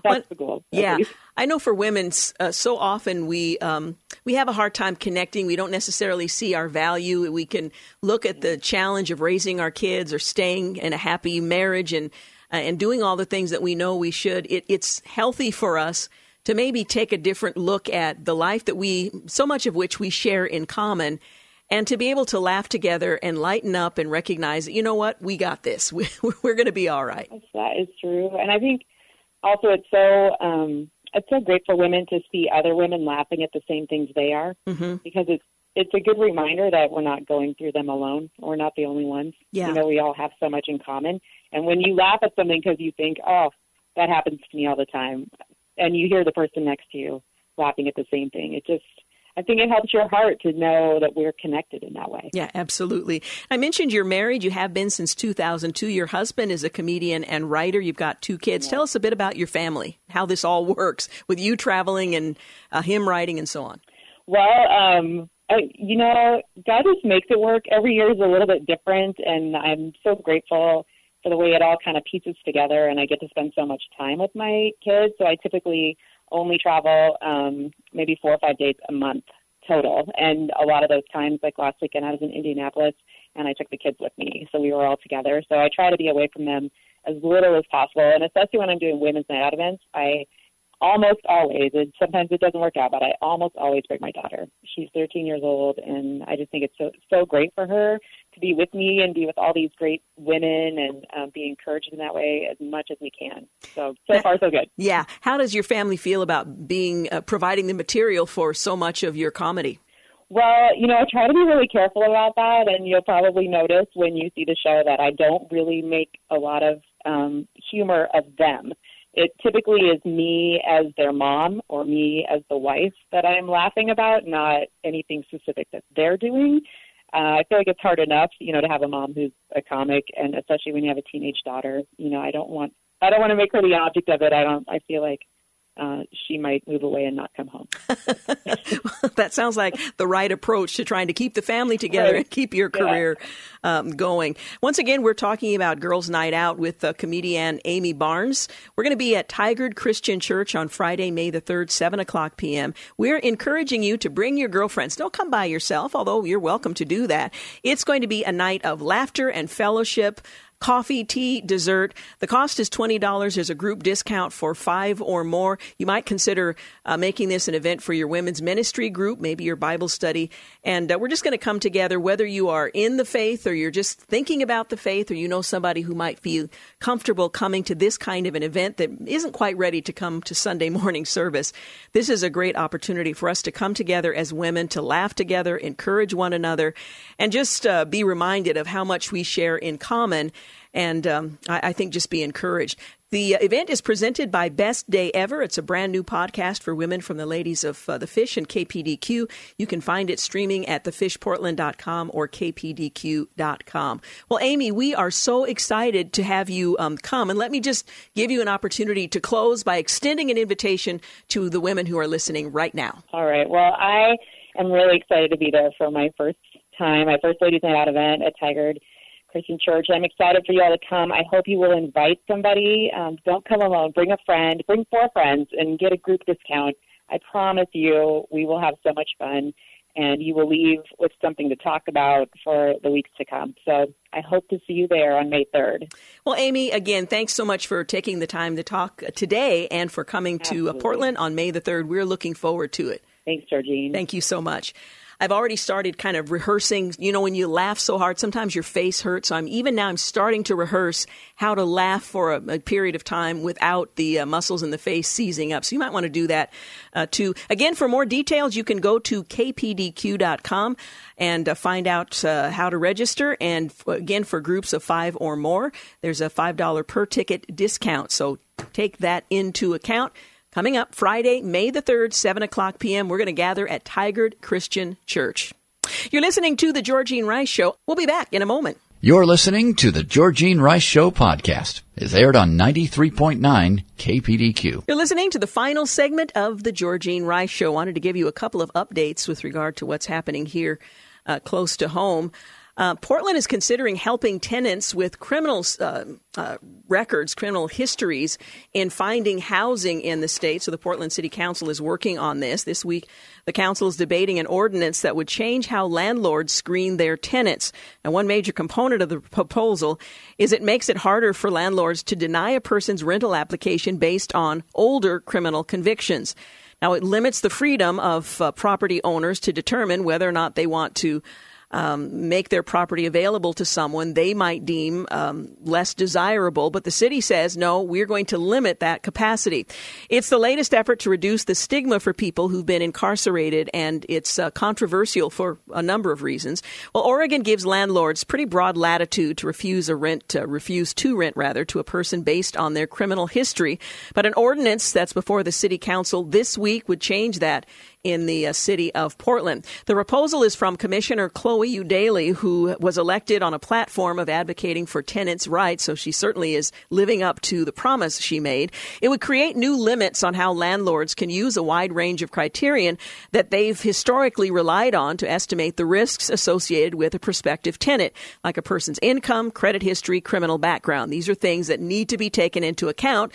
That's well, the goal. Yeah. I know for women, uh, so often we um, we have a hard time connecting. We don't necessarily see our value. We can look at the challenge of raising our kids or staying in a happy marriage and uh, and doing all the things that we know we should. It, it's healthy for us to maybe take a different look at the life that we, so much of which we share in common. And to be able to laugh together and lighten up and recognize that, you know what, we got this. We, we're going to be all right. Yes, that is true. And I think also it's so um, it's so great for women to see other women laughing at the same things they are, mm-hmm. because it's it's a good reminder that we're not going through them alone. We're not the only ones. Yeah. You know, we all have so much in common. And when you laugh at something because you think, oh, that happens to me all the time, and you hear the person next to you laughing at the same thing, it just I think it helps your heart to know that we're connected in that way. Yeah, absolutely. I mentioned you're married. You have been since two thousand two. Your husband is a comedian and writer. You've got two kids. Yeah. Tell us a bit about your family, how this all works with you traveling and uh, him writing and so on. Well, um, I, you know, God just makes it work. Every year is a little bit different, and I'm so grateful for the way it all kind of pieces together, and I get to spend so much time with my kids. So I typically only travel um, maybe four or five days a month total. And a lot of those times, like last weekend, I was in Indianapolis, and I took the kids with me. So we were all together. So I try to be away from them as little as possible. And especially when I'm doing women's night out events, I almost always, and sometimes it doesn't work out, but I almost always bring my daughter. She's thirteen years old, and I just think it's so so great for her to be with me and be with all these great women and um, be encouraged in that way as much as we can. So, so far, so good. Yeah. How does your family feel about being uh, providing the material for so much of your comedy? Well, you know, I try to be really careful about that, and you'll probably notice when you see the show that I don't really make a lot of um, humor of them. It typically is me as their mom or me as the wife that I'm laughing about, not anything specific that they're doing. Uh, I feel like it's hard enough, you know, to have a mom who's a comic, and especially when you have a teenage daughter, you know, I don't want, I don't want to make her the object of it. I don't, I feel like uh, she might move away and not come home. That sounds like the right approach to trying to keep the family together, right, and keep your career yeah. um, going. Once again, we're talking about Girls Night Out with uh, comedian Amy Barnes. We're going to be at Tigard Christian Church on Friday, May the third, seven o'clock p.m. We're encouraging you to bring your girlfriends. Don't come by yourself, although you're welcome to do that. It's going to be a night of laughter and fellowship. Coffee, tea, dessert. The cost is twenty dollars. There's a group discount for five or more. You might consider uh, making this an event for your women's ministry group, maybe your Bible study. And uh, we're just going to come together, whether you are in the faith or you're just thinking about the faith, or you know somebody who might feel comfortable coming to this kind of an event that isn't quite ready to come to Sunday morning service. This is a great opportunity for us to come together as women, to laugh together, encourage one another, and just uh, be reminded of how much we share in common. And um, I, I think just be encouraged. The event is presented by Best Day Ever. It's a brand new podcast for women from the ladies of uh, The Fish and K P D Q. You can find it streaming at the fish portland dot com or k p d q dot com. Well, Amy, we are so excited to have you um, come. And let me just give you an opportunity to close by extending an invitation to the women who are listening right now. All right. Well, I am really excited to be there for my first time, my first Ladies Night Out event at Tigard Christian Church. I'm excited for you all to come. I hope you will invite somebody. Um, don't come alone. Bring a friend. Bring four friends and get a group discount. I promise you we will have so much fun, and you will leave with something to talk about for the weeks to come. So I hope to see you there on May third. Well, Amy, again, thanks so much for taking the time to talk today and for coming Absolutely. to Portland on May the third. We're looking forward to it. Thanks, Georgene. Thank you so much. I've already started kind of rehearsing. You know, when you laugh so hard, sometimes your face hurts. So I'm even now I'm starting to rehearse how to laugh for a, a period of time without the uh, muscles in the face seizing up. So you might want to do that uh, too. Again, for more details, you can go to k p d q dot com and uh, find out uh, how to register. And f- again, for groups of five or more, there's a five dollars per ticket discount. So take that into account. Coming up Friday, May the third, seven o'clock p.m., we're going to gather at Tigard Christian Church. You're listening to The Georgene Rice Show. We'll be back in a moment. You're listening to The Georgene Rice Show podcast. It's aired on ninety-three point nine K P D Q. You're listening to the final segment of The Georgene Rice Show. I wanted to give you a couple of updates with regard to what's happening here uh, close to home. Uh, Portland is considering helping tenants with criminal uh, uh, records, criminal histories, in finding housing in the state. So the Portland City Council is working on this. This week, the council is debating an ordinance that would change how landlords screen their tenants. And one major component of the proposal is it makes it harder for landlords to deny a person's rental application based on older criminal convictions. Now, it limits the freedom of uh, property owners to determine whether or not they want to Um, make their property available to someone they might deem um, less desirable. But the city says, no, we're going to limit that capacity. It's the latest effort to reduce the stigma for people who've been incarcerated, and it's uh, controversial for a number of reasons. Well, Oregon gives landlords pretty broad latitude to refuse a rent, uh, refuse to rent rather, to a person based on their criminal history. But an ordinance that's before the city council this week would change that in the uh, city of Portland. The proposal is from Commissioner Chloe Udaly, who was elected on a platform of advocating for tenants' rights, so she certainly is living up to the promise she made. It would create new limits on how landlords can use a wide range of criterion that they've historically relied on to estimate the risks associated with a prospective tenant, like a person's income, credit history, criminal background. These are things that need to be taken into account,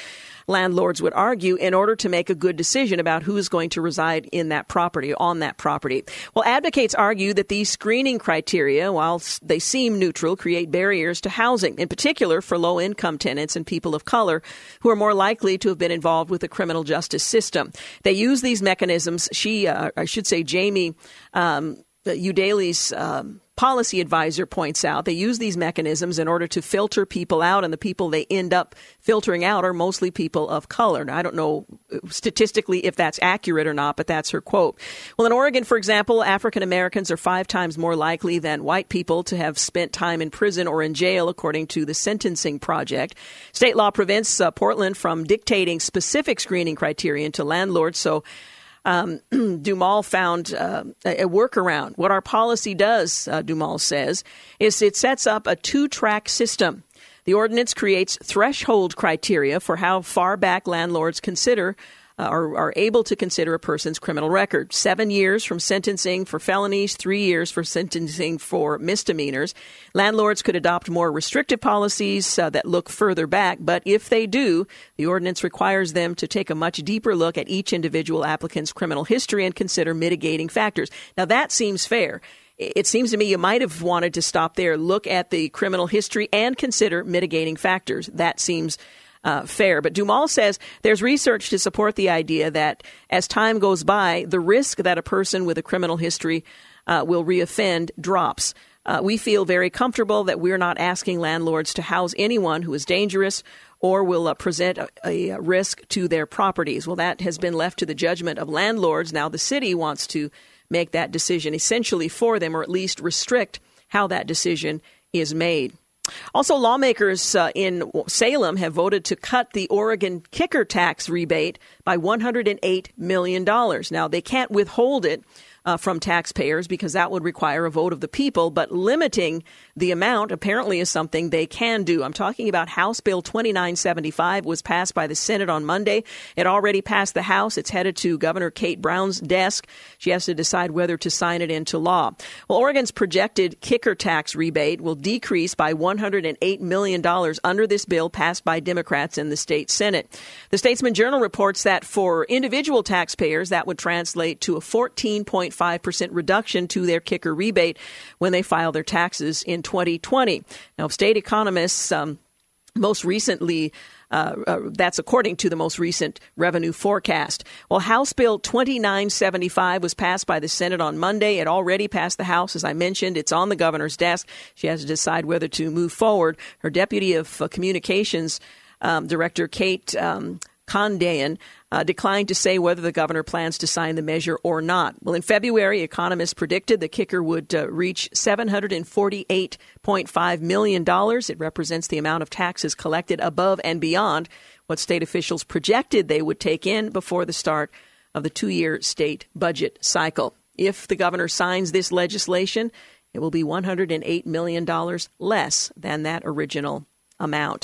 landlords would argue, in order to make a good decision about who is going to reside in that property, on that property. Well, advocates argue that these screening criteria, while they seem neutral, create barriers to housing, in particular for low-income tenants and people of color who are more likely to have been involved with the criminal justice system. They use these mechanisms. She, uh, I should say, Jamie um, Udaly's um, policy advisor points out they use these mechanisms in order to filter people out, and the people they end up filtering out are mostly people of color. Now, I don't know statistically if that's accurate or not, but that's her quote. Well, in Oregon, for example, African Americans are five times more likely than white people to have spent time in prison or in jail, according to the Sentencing Project. State law prevents uh, Portland from dictating specific screening criterion to landlords, so Um, Dumal found uh, a workaround. What our policy does, uh, Dumal says, is it sets up a two-track system. The ordinance creates threshold criteria for how far back landlords consider uh, or are able to consider a person's criminal record. Seven years from sentencing for felonies, three years for sentencing for misdemeanors. Landlords could adopt more restrictive policies uh, that look further back, but if they do, the ordinance requires them to take a much deeper look at each individual applicant's criminal history and consider mitigating factors. Now, that seems fair. It seems to me you might have wanted to stop there, look at the criminal history and consider mitigating factors. That seems Uh, fair. But Dumal says there's research to support the idea that as time goes by, the risk that a person with a criminal history uh, will reoffend drops. Uh, we feel very comfortable that we're not asking landlords to house anyone who is dangerous or will uh, present a, a risk to their properties. Well, that has been left to the judgment of landlords. Now the city wants to make that decision essentially for them, or at least restrict how that decision is made. Also, lawmakers uh, in Salem have voted to cut the Oregon kicker tax rebate by one hundred eight million dollars. Now, they can't withhold it uh, from taxpayers because that would require a vote of the people, but limiting the amount apparently is something they can do. I'm talking about House Bill twenty-nine seventy-five was passed by the Senate on Monday. It already passed the House. It's headed to Governor Kate Brown's desk. She has to decide whether to sign it into law. Well, Oregon's projected kicker tax rebate will decrease by one hundred eight million dollars under this bill passed by Democrats in the state Senate. The Statesman Journal reports that for individual taxpayers, that would translate to a fourteen point five percent reduction to their kicker rebate when they file their taxes in twenty twenty. Now, state economists um, most recently Uh, uh, that's according to the most recent revenue forecast. Well, House Bill twenty-nine seventy-five was passed by the Senate on Monday. It already passed the House. As I mentioned, it's on the governor's desk. She has to decide whether to move forward. Her deputy of uh, communications um, director, Kate um, Condayan, Uh, declined to say whether the governor plans to sign the measure or not. Well, in February, economists predicted the kicker would uh, reach seven hundred forty-eight point five million dollars. It represents the amount of taxes collected above and beyond what state officials projected they would take in before the start of the two-year state budget cycle. If the governor signs this legislation, it will be one hundred eight million dollars less than that original amount.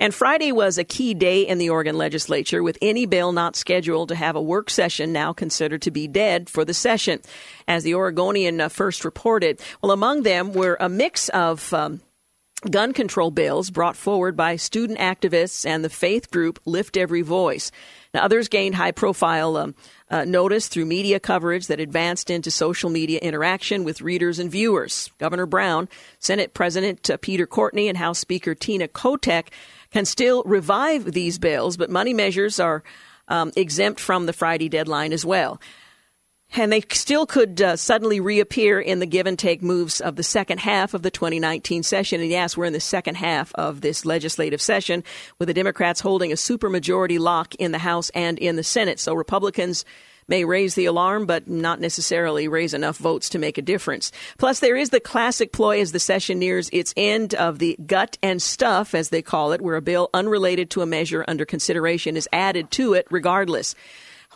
And Friday was a key day in the Oregon legislature, with any bill not scheduled to have a work session now considered to be dead for the session, as the Oregonian first reported. Well, among them were a mix of um, gun control bills brought forward by student activists and the faith group Lift Every Voice. Now, others gained high-profile um, uh, notice through media coverage that advanced into social media interaction with readers and viewers. Governor Brown, Senate President uh, Peter Courtney, and House Speaker Tina Kotek can still revive these bills, but money measures are um, exempt from the Friday deadline as well. And they still could uh, suddenly reappear in the give-and-take moves of the second half of the twenty nineteen session. And yes, we're in the second half of this legislative session, with the Democrats holding a supermajority lock in the House and in the Senate. So Republicans may raise the alarm, but not necessarily raise enough votes to make a difference. Plus, there is the classic ploy as the session nears its end of the gut and stuff, as they call it, where a bill unrelated to a measure under consideration is added to it regardless.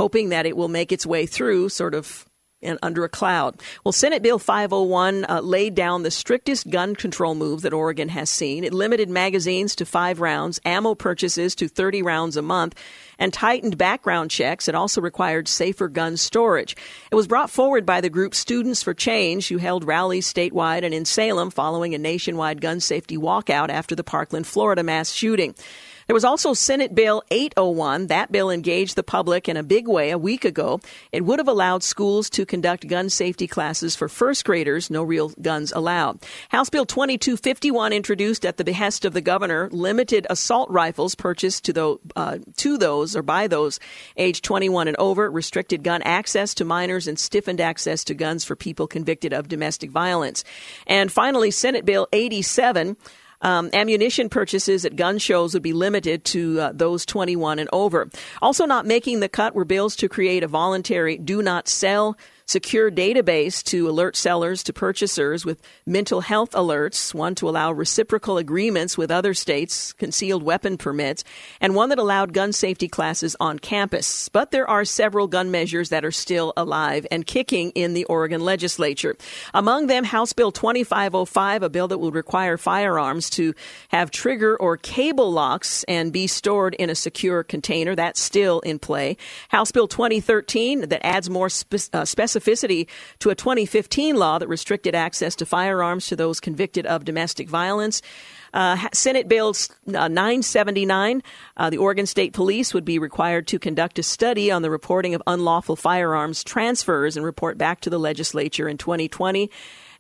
hoping that it will make its way through sort of and under a cloud. Well, Senate Bill five oh one uh, laid down the strictest gun control move that Oregon has seen. It limited magazines to five rounds, ammo purchases to thirty rounds a month, and tightened background checks. It also required safer gun storage. It was brought forward by the group Students for Change, who held rallies statewide and in Salem following a nationwide gun safety walkout after the Parkland, Florida mass shooting. There was also Senate Bill eight oh one. That bill engaged the public in a big way a week ago. It would have allowed schools to conduct gun safety classes for first graders, no real guns allowed. House Bill twenty-two fifty-one, introduced at the behest of the governor, limited assault rifles purchased to, the, uh, to those or by those age twenty-one and over, restricted gun access to minors, and stiffened access to guns for people convicted of domestic violence. And finally, Senate Bill eighty-seven. Um, ammunition purchases at gun shows would be limited to uh, those twenty-one and over. Also not making the cut were bills to create a voluntary do not sell secure database to alert sellers to purchasers with mental health alerts, one to allow reciprocal agreements with other states, concealed weapon permits, and one that allowed gun safety classes on campus. But there are several gun measures that are still alive and kicking in the Oregon legislature. Among them, House Bill twenty-five oh five, a bill that will require firearms to have trigger or cable locks and be stored in a secure container. That's still in play. House Bill twenty thirteen, that adds more spe- uh, specific to a twenty fifteen law that restricted access to firearms to those convicted of domestic violence. Uh, Senate Bill nine seventy-nine, uh, the Oregon State Police would be required to conduct a study on the reporting of unlawful firearms transfers and report back to the legislature in twenty twenty.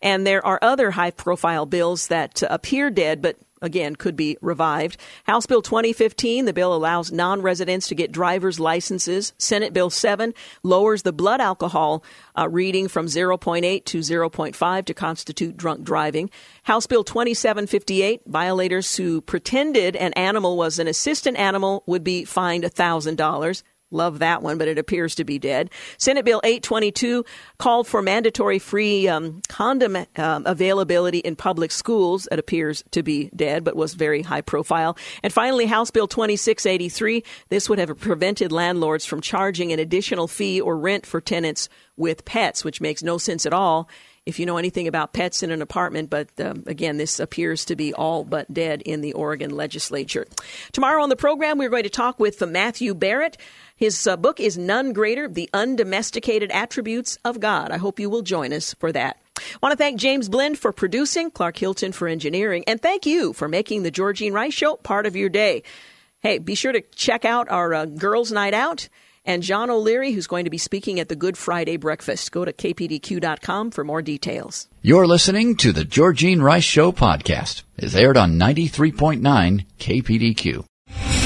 And there are other high-profile bills that appear dead, but again, could be revived. House Bill twenty fifteen, the bill allows non-residents to get driver's licenses. Senate Bill seven lowers the blood alcohol uh, reading from zero point eight to zero point five to constitute drunk driving. House Bill twenty-seven fifty-eight, violators who pretended an animal was an assistant animal would be fined one thousand dollars. Love that one, but it appears to be dead. Senate Bill eight twenty-two called for mandatory free um, condom um, availability in public schools. It appears to be dead, but was very high profile. And finally, House Bill twenty-six eighty-three. This would have prevented landlords from charging an additional fee or rent for tenants with pets, which makes no sense at all if you know anything about pets in an apartment. But um, again, this appears to be all but dead in the Oregon legislature. Tomorrow on the program, we're going to talk with Matthew Barrett. His uh, book is None Greater, The Undomesticated Attributes of God. I hope you will join us for that. I want to thank James Blend for producing, Clark Hilton for engineering, and thank you for making the Georgene Rice Show part of your day. Hey, be sure to check out our uh, Girls Night Out and John O'Leary, who's going to be speaking at the Good Friday Breakfast. Go to K P D Q dot com for more details. You're listening to the Georgene Rice Show podcast. It's aired on ninety-three point nine K P D Q.